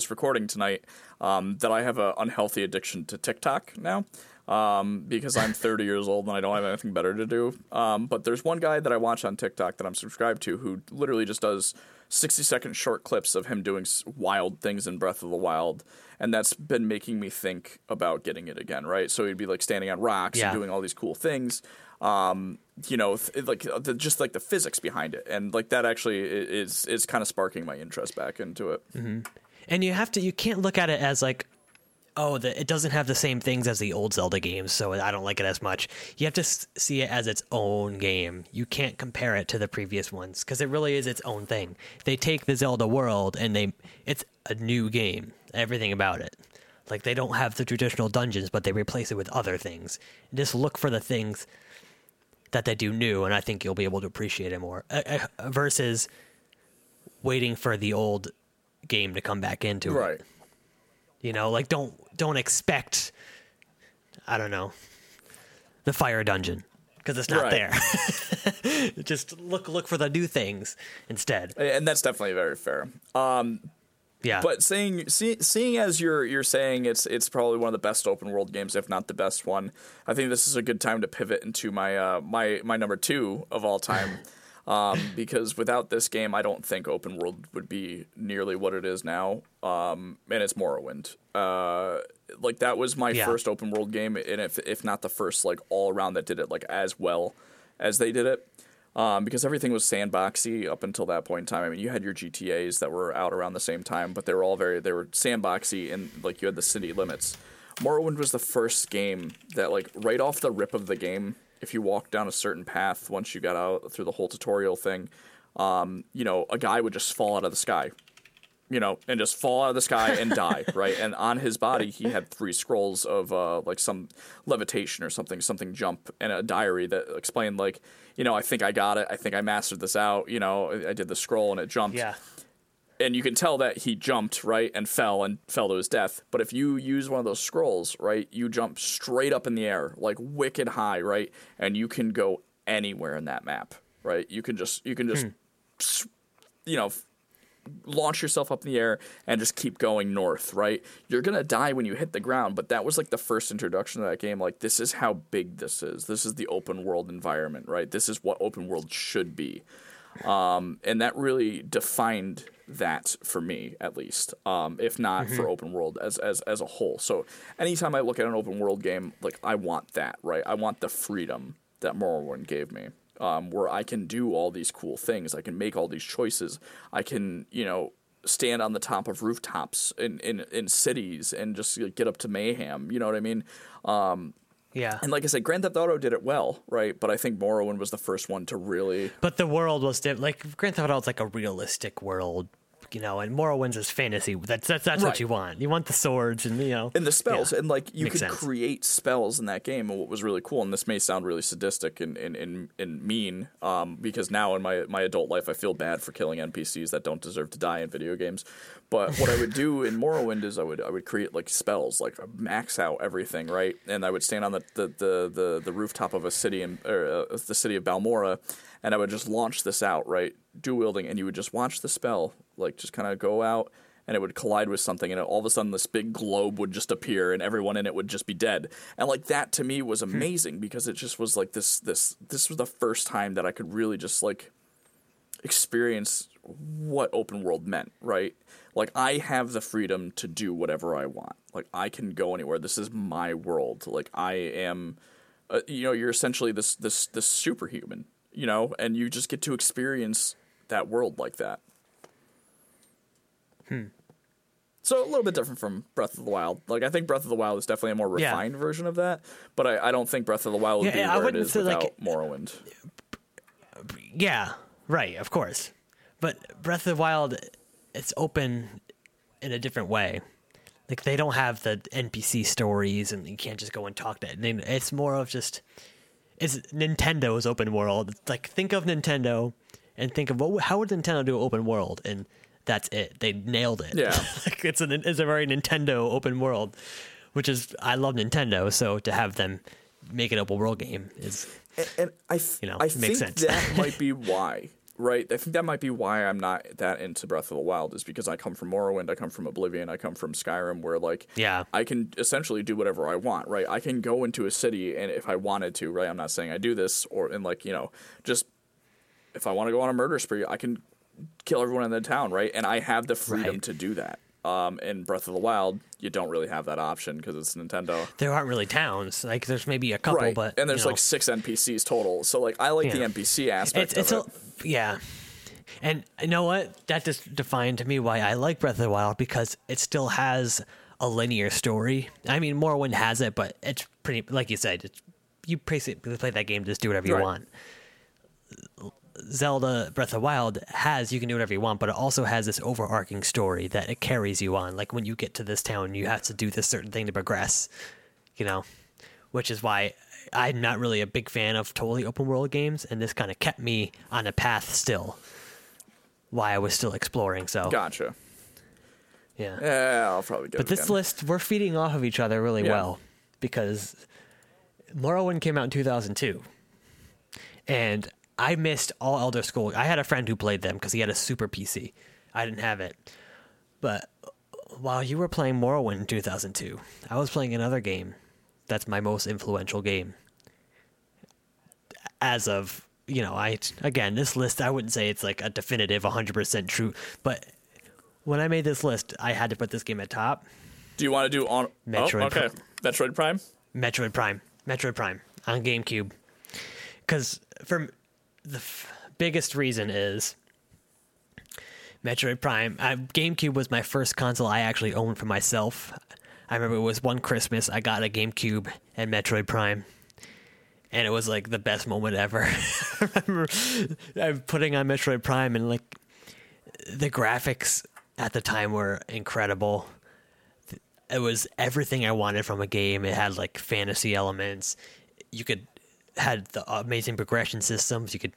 recording tonight, that I have an unhealthy addiction to TikTok now, because I'm 30 years old and I don't have anything better to do. But there's one guy that I watch on TikTok that I'm subscribed to who literally just does 60-second short clips of him doing wild things in Breath of the Wild, and that's been making me think about getting it again, right? So he'd be standing on rocks and doing all these cool things. The physics behind it, and that actually is kind of sparking my interest back into it. Mm-hmm. And you can't look at it as it doesn't have the same things as the old Zelda games, so I don't like it as much. You have to see it as its own game. You can't compare it to the previous ones because it really is its own thing. They take the Zelda world and it's a new game. Everything about it. Like, they don't have the traditional dungeons, but they replace it with other things. Just look for the things that they do new, and I think you'll be able to appreciate it more. Versus waiting for the old game to come back into it. Right. You know, like, don't expect, I don't know, the fire dungeon, because it's not there. Just look for the new things instead. And that's definitely very fair. Yeah. But seeing as you're saying it's probably one of the best open world games, if not the best one, I think this is a good time to pivot into my my number two of all time, because without this game, I don't think open world would be nearly what it is now. And it's Morrowind. Like, that was my first open world game, and if not the first, like, all around that did it like as well as they did it. Because everything was sandboxy up until that point in time. I mean, you had your GTAs that were out around the same time, but they were sandboxy, and like you had the city limits. Morrowind was the first game that, like, right off the rip of the game, if you walked down a certain path once you got out through the whole tutorial thing, you know, a guy would just fall out of the sky, you know, and just fall out of the sky and die, right? And on his body, he had 3 scrolls of, like, some levitation or something jump, and a diary that explained, like, you know, I think I got it. I think I mastered this out. You know, I did the scroll and it jumped. Yeah. And you can tell that he jumped, right, and fell to his death. But if you use one of those scrolls, right, you jump straight up in the air, like, wicked high, right? And you can go anywhere in that map, right? You can just you know, launch yourself up in the air and just keep going north, right? You're gonna die when you hit the ground, but that was like the first introduction to that game. Like, this is how big this is. This is the open world environment, right? This is what open world should be. And that really defined that for me, at least, if not for open world as a whole. So anytime I look at an open world game, like, I want that, right? I want the freedom that Morrowind gave me. Where I can do all these cool things. I can make all these choices. I can, you know, stand on the top of rooftops in cities and just, like, get up to mayhem. You know what I mean? Yeah. And like I said, Grand Theft Auto did it well, right? But I think Morrowind was the first one to really... But the world was... Like, Grand Theft Auto is like a realistic world, you know, and Morrowind's is fantasy. That's right. What you want. You want the swords and, you know... And the spells. Yeah. And, like, you could create spells in that game. And what was really cool, and this may sound really sadistic and mean, because now in my adult life I feel bad for killing NPCs that don't deserve to die in video games. But what I would do in Morrowind is I would create, like, spells, like, max out everything, right? And I would stand on the rooftop of a city, or the city of Balmora, and I would just launch this out, right? Dual-wielding, and you would just watch the spell, like, just kind of go out, and it would collide with something, and all of a sudden this big globe would just appear, and everyone in it would just be dead. And, like, that to me was amazing, because it just was like this was the first time that I could really just, like, experience what open world meant, right? Like, I have the freedom to do whatever I want. Like, I can go anywhere. This is my world. Like, I am, you know, you're essentially this superhuman, you know, and you just get to experience that world like that. So a little bit different from Breath of the Wild. Like, I think Breath of the Wild is definitely a more refined version of that, but I don't think Breath of the Wild would be where it is without, like, Morrowind. Yeah, right, of course. But Breath of the Wild, it's open in a different way. Like, they don't have the NPC stories, and you can't just go and talk to it. It's more of just... It's Nintendo's open world. Like, think of Nintendo and think of how would Nintendo do open world, and that's it. They nailed it. Yeah, like, it's a very Nintendo open world, which is, I love Nintendo, so to have them make an open world game is and I think that might be why. Right, I think that might be why I'm not that into Breath of the Wild, is because I come from Morrowind, I come from Oblivion, I come from Skyrim, where, like, I can essentially do whatever I want, right? I can go into a city, and if I wanted to, right, I'm not saying I do this, and, like, you know, just if I want to go on a murder spree, I can kill everyone in the town, right? And I have the freedom to do that. In Breath of the Wild, you don't really have that option because it's Nintendo. There aren't really towns. Like, there's maybe a couple, but and there's, like, 6 NPCs total. So, like, I like the NPC aspect of it. And you know what? That just defined to me why I like Breath of the Wild, because it still has a linear story. I mean, Morrowind has it, but it's pretty, like you said, you basically play that game, just do whatever you want. Zelda Breath of the Wild has, you can do whatever you want, but it also has this overarching story that it carries you on. Like, when you get to this town, you have to do this certain thing to progress, you know, which is why I'm not really a big fan of totally open world games, and this kind of kept me on a path still while I was still exploring. So gotcha. Yeah. Yeah, I'll probably get it. But this list, we're feeding off of each other really well, because Morrowind came out in 2002, and I missed all Elder Scrolls. I had a friend who played them because he had a super PC. I didn't have it. But while you were playing Morrowind in 2002, I was playing another game that's my most influential game. As of, you know, again, this list, I wouldn't say it's like a definitive 100% true, but when I made this list, I had to put this game at top. Do you want to do on Metroid? Oh, okay, Metroid Prime. Metroid Prime on GameCube. Because for the biggest reason is Metroid Prime. GameCube was my first console I actually owned for myself. I remember it was one Christmas I got a GameCube and Metroid Prime, and it was like the best moment ever. I remember I'm putting on Metroid Prime, and like the graphics at the time were incredible. It was everything I wanted from a game. It had like fantasy elements. You could had the amazing progression systems. You could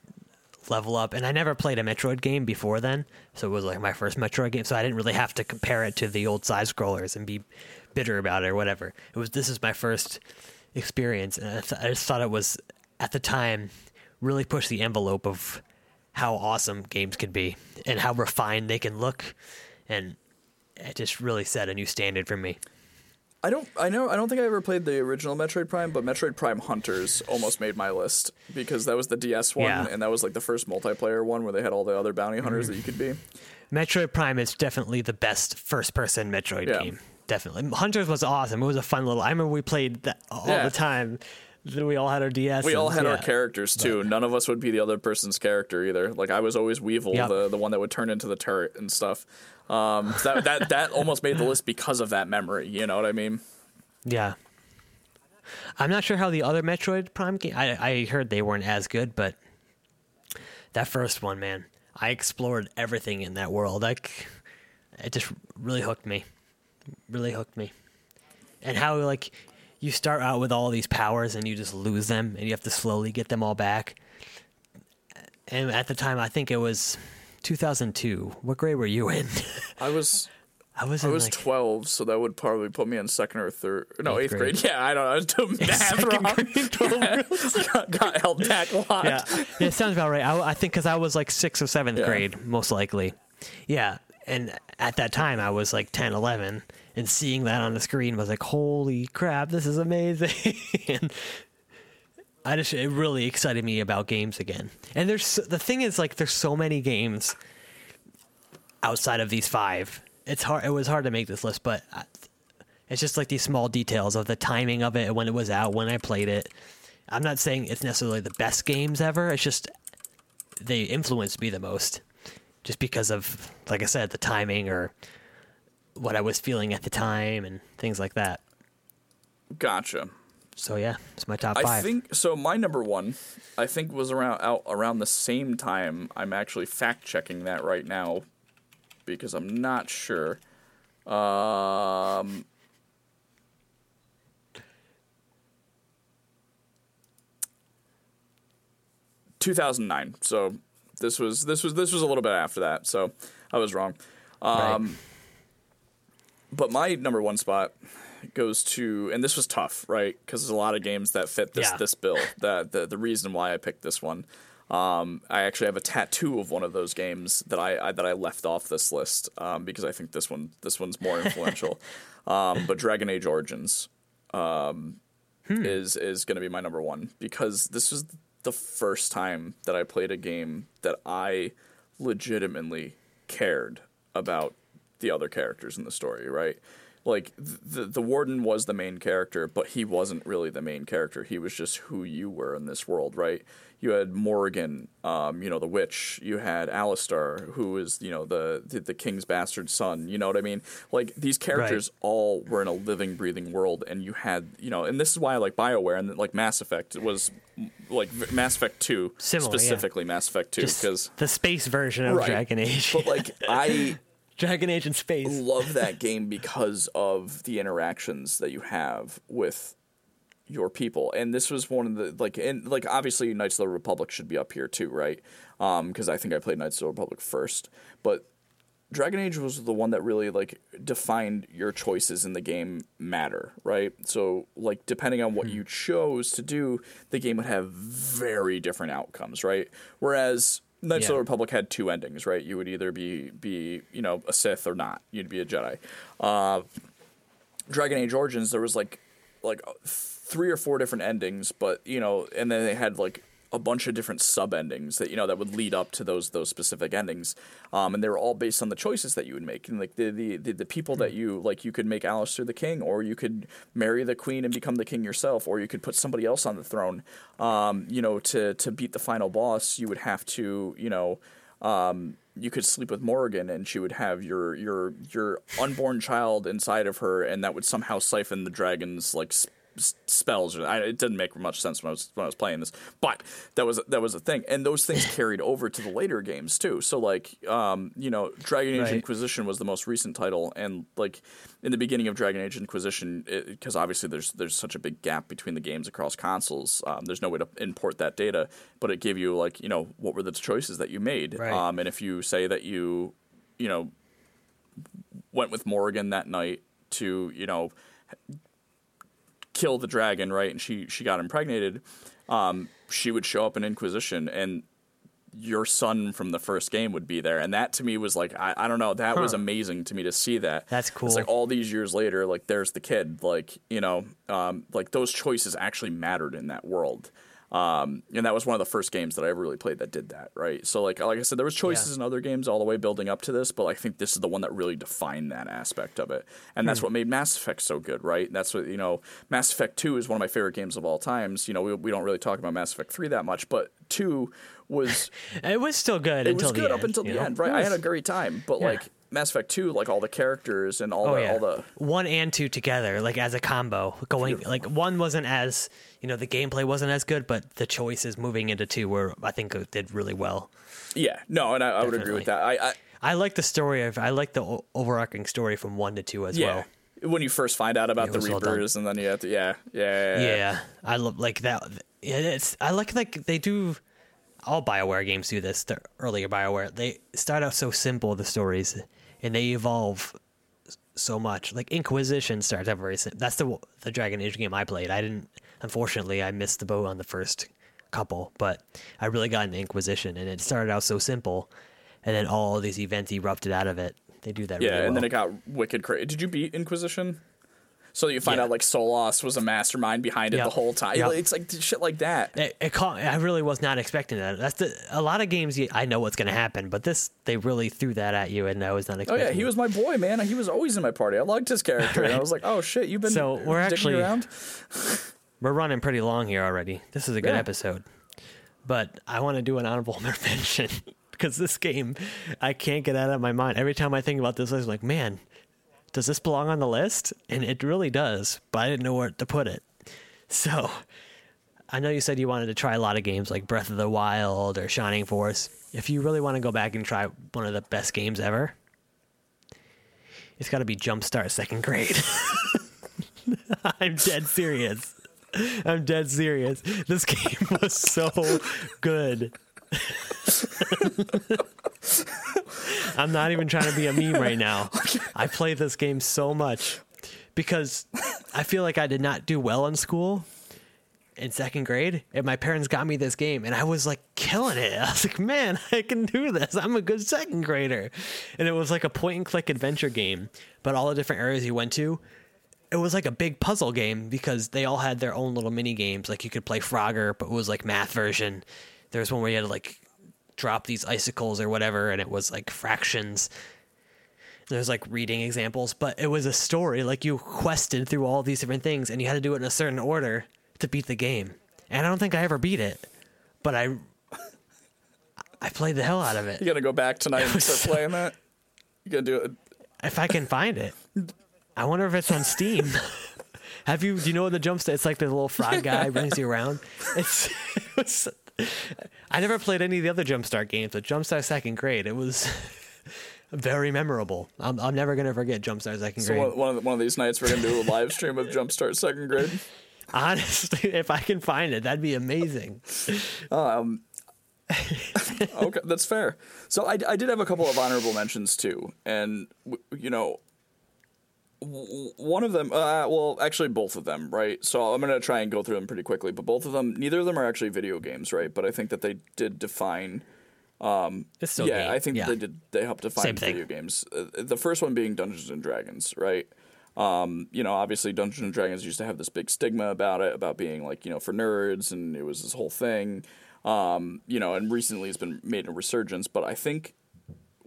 level up, and I never played a Metroid game before then, so it was like my first Metroid game. So I didn't really have to compare it to the old side scrollers and be bitter about it or whatever. It was this is my first experience, and I just thought it was at the time really pushed the envelope of how awesome games can be and how refined they can look, and it just really set a new standard for me. I don't think I ever played the original Metroid Prime, but Metroid Prime Hunters almost made my list because that was the DS one, and that was like the first multiplayer one where they had all the other bounty hunters that you could be. Metroid Prime is definitely the best first-person Metroid game. Definitely. Hunters was awesome. It was a fun little... I remember we played that all the time. We all had our DS. We all had our characters, too. But none of us would be the other person's character, either. Like, I was always Weevil, the one that would turn into the turret and stuff. So that almost made the list because of that memory, you know what I mean? Yeah. I'm not sure how the other Metroid Prime game... I heard they weren't as good, but that first one, man, I explored everything in that world. Like, it just really hooked me. Really hooked me. And how, like... You start out with all these powers and you just lose them and you have to slowly get them all back. And at the time, I think it was 2002. What grade were you in? I was like 12, so that would probably put me in second or third. No, eighth grade. Yeah, I don't know. I was doing math wrong. Got held back a lot. Yeah, it sounds about right. I think because I was like 6th or 7th grade, most likely. Yeah, and at that time, I was like 10, 11. And seeing that on the screen was like, holy crap, this is amazing. And it really excited me about games again. And the thing is, like, there's so many games outside of these five. It was hard to make this list, but it's just like these small details of the timing of it, when it was out, when I played it. I'm not saying it's necessarily the best games ever. It's just they influenced me the most just because of, like I said, the timing or... what I was feeling at the time and things like that. Gotcha. So yeah, it's my top five. I think so. My number one, I think, was around the same time. I'm actually fact checking that right now because I'm not sure. ...2009. So this was a little bit after that. So I was wrong. Right. But my number one spot goes to, and this was tough, right? Because there's a lot of games that fit this bill. The reason why I picked this one, I actually have a tattoo of one of those games that I left off this list because I think this one's more influential. But Dragon Age Origins is going to be my number one because this was the first time that I played a game that I legitimately cared about the other characters in the story, right? like the warden was the main character, but he wasn't really the main character. He was just who you were in this world, right? You had Morrigan, you know, the witch. You had Alistair, who is, you know, the king's bastard son. You know what I mean? Like, these characters right. all were in a living, breathing world, and you had, you know, and this is why I like BioWare and like Mass Effect was like Mass Effect 2, similar, specifically yeah. Mass Effect 2, because the space version of right. Dragon Age. But like Dragon Age in space. Love that game because of the interactions that you have with your people. And this was one of the, like, and like obviously Knights of the Republic should be up here too, right? Because I think I played Knights of the Republic first, but Dragon Age was the one that really like defined your choices in the game matter, right? So like depending on what you chose to do, the game would have very different outcomes, right? Whereas Knights of the Republic had two endings, right? You would either be you know, a Sith or not. You'd be a Jedi. Dragon Age Origins, there was like 3 or 4 different endings, but you know, and then they had like a bunch of different sub endings that, you know, that would lead up to those specific endings, and they were all based on the choices that you would make, and like the people that you like, you could make Alistair the king, or you could marry the queen and become the king yourself, or you could put somebody else on the throne. You know, to beat the final boss, you would have to, you know, you could sleep with Morrigan, and she would have your unborn child inside of her, and that would somehow siphon the dragon's like spells. It didn't make much sense when I was playing this, but that was a thing, and those things carried over to the later games too. So like you know, Dragon Age right. Inquisition was the most recent title, and like in the beginning of Dragon Age Inquisition, because obviously there's such a big gap between the games across consoles, there's no way to import that data, but it gave you like, you know, what were the choices that you made, right. And if you say that you know went with Morrigan that night to, you know, kill the dragon, right, and she got impregnated, she would show up in Inquisition, and your son from the first game would be there, and that to me was like, I don't know, that was amazing to me to see that. That's cool. It's like all these years later, like there's the kid, like, you know, like those choices actually mattered in that world, and that was one of the first games that I ever really played that did that, right? So like I said, there was choices in other games all the way building up to this, but I think this is the one that really defined that aspect of it, and that's what made Mass Effect so good, right? That's what, you know, Mass Effect 2 is one of my favorite games of all times. You know, we don't really talk about Mass Effect 3 that much, but 2 was it was still good. It until was good the up end, until the know? End, right? I had a great time, but like Mass Effect 2, like all the characters and all all the 1 and 2 together, like as a combo going, like 1 wasn't as, you know, the gameplay wasn't as good, but the choices moving into 2 were, I think, did really well. Yeah, no, and I would agree with that. I like the story of, I like the overarching story from 1 to 2 as well. When you first find out about the Reapers, and then you have to, I love like that. It's I like they do. All BioWare games do this. The earlier BioWare, they start out so simple, the stories, and they evolve so much. Like Inquisition starts out very simple. That's the Dragon Age game I played. I didn't, unfortunately, I missed the boat on the first couple, but I really got into Inquisition, and it started out so simple, and then all these events erupted out of it. They do that really well. Yeah, and then it got wicked crazy. Did you beat Inquisition? So you find out like Solas was a mastermind behind it the whole time. It's like shit like that. I really was not expecting that. That's a lot of games. I know what's going to happen, but this, they really threw that at you, and I was not expecting. Oh yeah, he was my boy, man. He was always in my party. I liked his character. Right. And I was like, oh shit, you've been so we're actually around. We're running pretty long here already. This is a good episode, but I want to do an honorable mention because this game I can't get out of my mind. Every time I think about this, I was like, man. Does this belong on the list? And it really does, but I didn't know where to put it. So I know you said you wanted to try a lot of games like Breath of the Wild or Shining Force. If you really want to go back and try one of the best games ever, it's got to be Jumpstart Second Grade. I'm dead serious. This game was so good. I'm not even trying to be a meme right now. I played this game so much because I feel like I did not do well in school in second grade, and my parents got me this game, and I was like killing it. I was like, man, I can do this. I'm a good second grader. And it was like a point and click adventure game, but all the different areas you went to, it was like a big puzzle game because they all had their own little mini games. Like you could play Frogger, but it was like math version. There was one where you had to like drop these icicles or whatever, and it was like fractions. There's like reading examples, but it was a story. Like you quested through all these different things and you had to do it in a certain order to beat the game. And I don't think I ever beat it, but I played the hell out of it. You got to go back tonight and start playing that. You got to do it. If I can find it. I wonder if it's on Steam. Do you know the Jumpstart? It's like the little frog guy brings you around. I never played any of the other Jumpstart games, but Jumpstart Second Grade, it was very memorable. I'm never going to forget Jumpstart Second Grade. So one of these nights we're going to do a live stream of Jumpstart Second Grade. Honestly, if I can find it, that'd be amazing. Okay, that's fair. So I did have a couple of honorable mentions too. And, you know, one of them, well, actually both of them, right? So I'm going to try and go through them pretty quickly, but both of them, neither of them are actually video games, right? But I think that they did define, they helped define video games. The first one being Dungeons and Dragons, right? You know, obviously Dungeons and Dragons used to have this big stigma about it, about being like, you know, for nerds, and it was this whole thing, you know, and recently it's been made a resurgence, but I think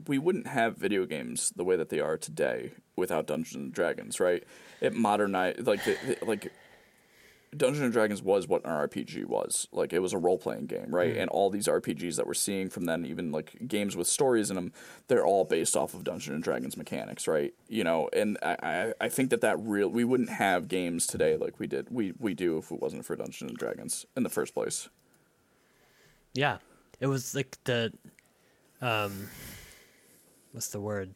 we wouldn't have video games the way that they are today without Dungeons and Dragons, right? It modernized, like, like Dungeons and Dragons was what an RPG was. Like, it was a role-playing game, right? Mm-hmm. And all these RPGs that we're seeing from then, even like games with stories in them, they're all based off of Dungeons and Dragons mechanics, right? You know, and I think that we wouldn't have games today like we did. We do if it wasn't for Dungeons and Dragons in the first place. Yeah, it was like the, what's the word?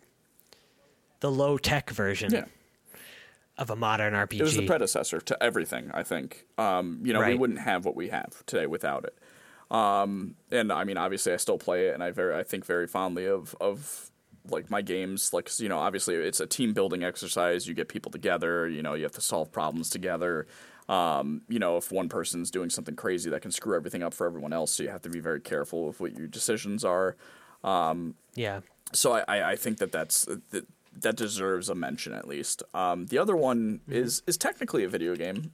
The low-tech version of a modern RPG. It was the predecessor to everything, I think. You know, right. We wouldn't have what we have today without it. And I mean, obviously, I still play it, and I think very fondly of like my games. Like, you know, obviously, it's a team-building exercise. You get people together. You know, you have to solve problems together. You know, if one person's doing something crazy, that can screw everything up for everyone else. So you have to be very careful with what your decisions are. Yeah. So I think that deserves a mention at least. The other one is technically a video game,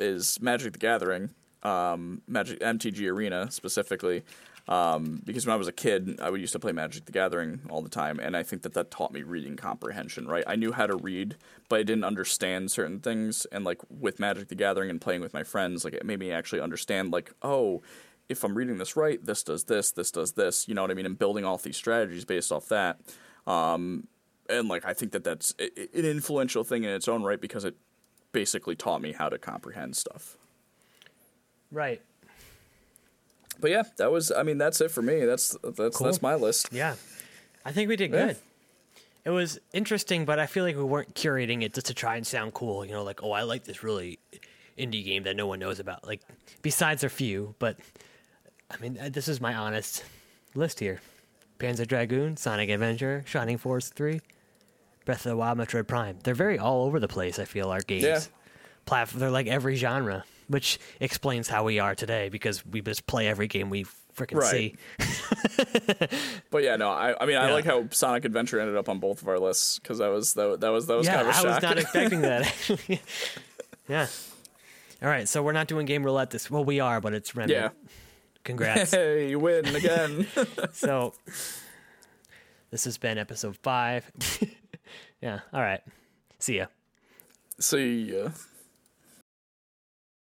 is Magic the Gathering, Magic MTG Arena specifically, because when I was a kid, I used to play Magic the Gathering all the time, and I think that taught me reading comprehension, right? I knew how to read, but I didn't understand certain things, and like with Magic the Gathering and playing with my friends, like it made me actually understand, like, oh, if I'm reading this right, this does this, this does this, you know what I mean? And building all these strategies based off that. And like, I think that's an influential thing in its own right, because it basically taught me how to comprehend stuff. Right. But yeah, that's it for me. That's my list. Yeah. I think we did good. It was interesting, but I feel like we weren't curating it just to try and sound cool. You know, like, oh, I like this really indie game that no one knows about, like besides a few, but I mean, this is my honest list here. Panzer Dragoon, Sonic Adventure, Shining Force 3, Breath of the Wild, Metroid Prime. They're very all over the place, I feel, our games. Yeah. They're like every genre, which explains how we are today, because we just play every game we freaking see. But yeah, no, I like how Sonic Adventure ended up on both of our lists, because that was kind of a shock. Yeah, I was not expecting that, actually. Yeah. All right, so we're not doing Game Roulette this... Well, we are, but it's Remnant. Yeah. Congrats. Hey, you win again. So this has been episode 5. Yeah. All right. See ya.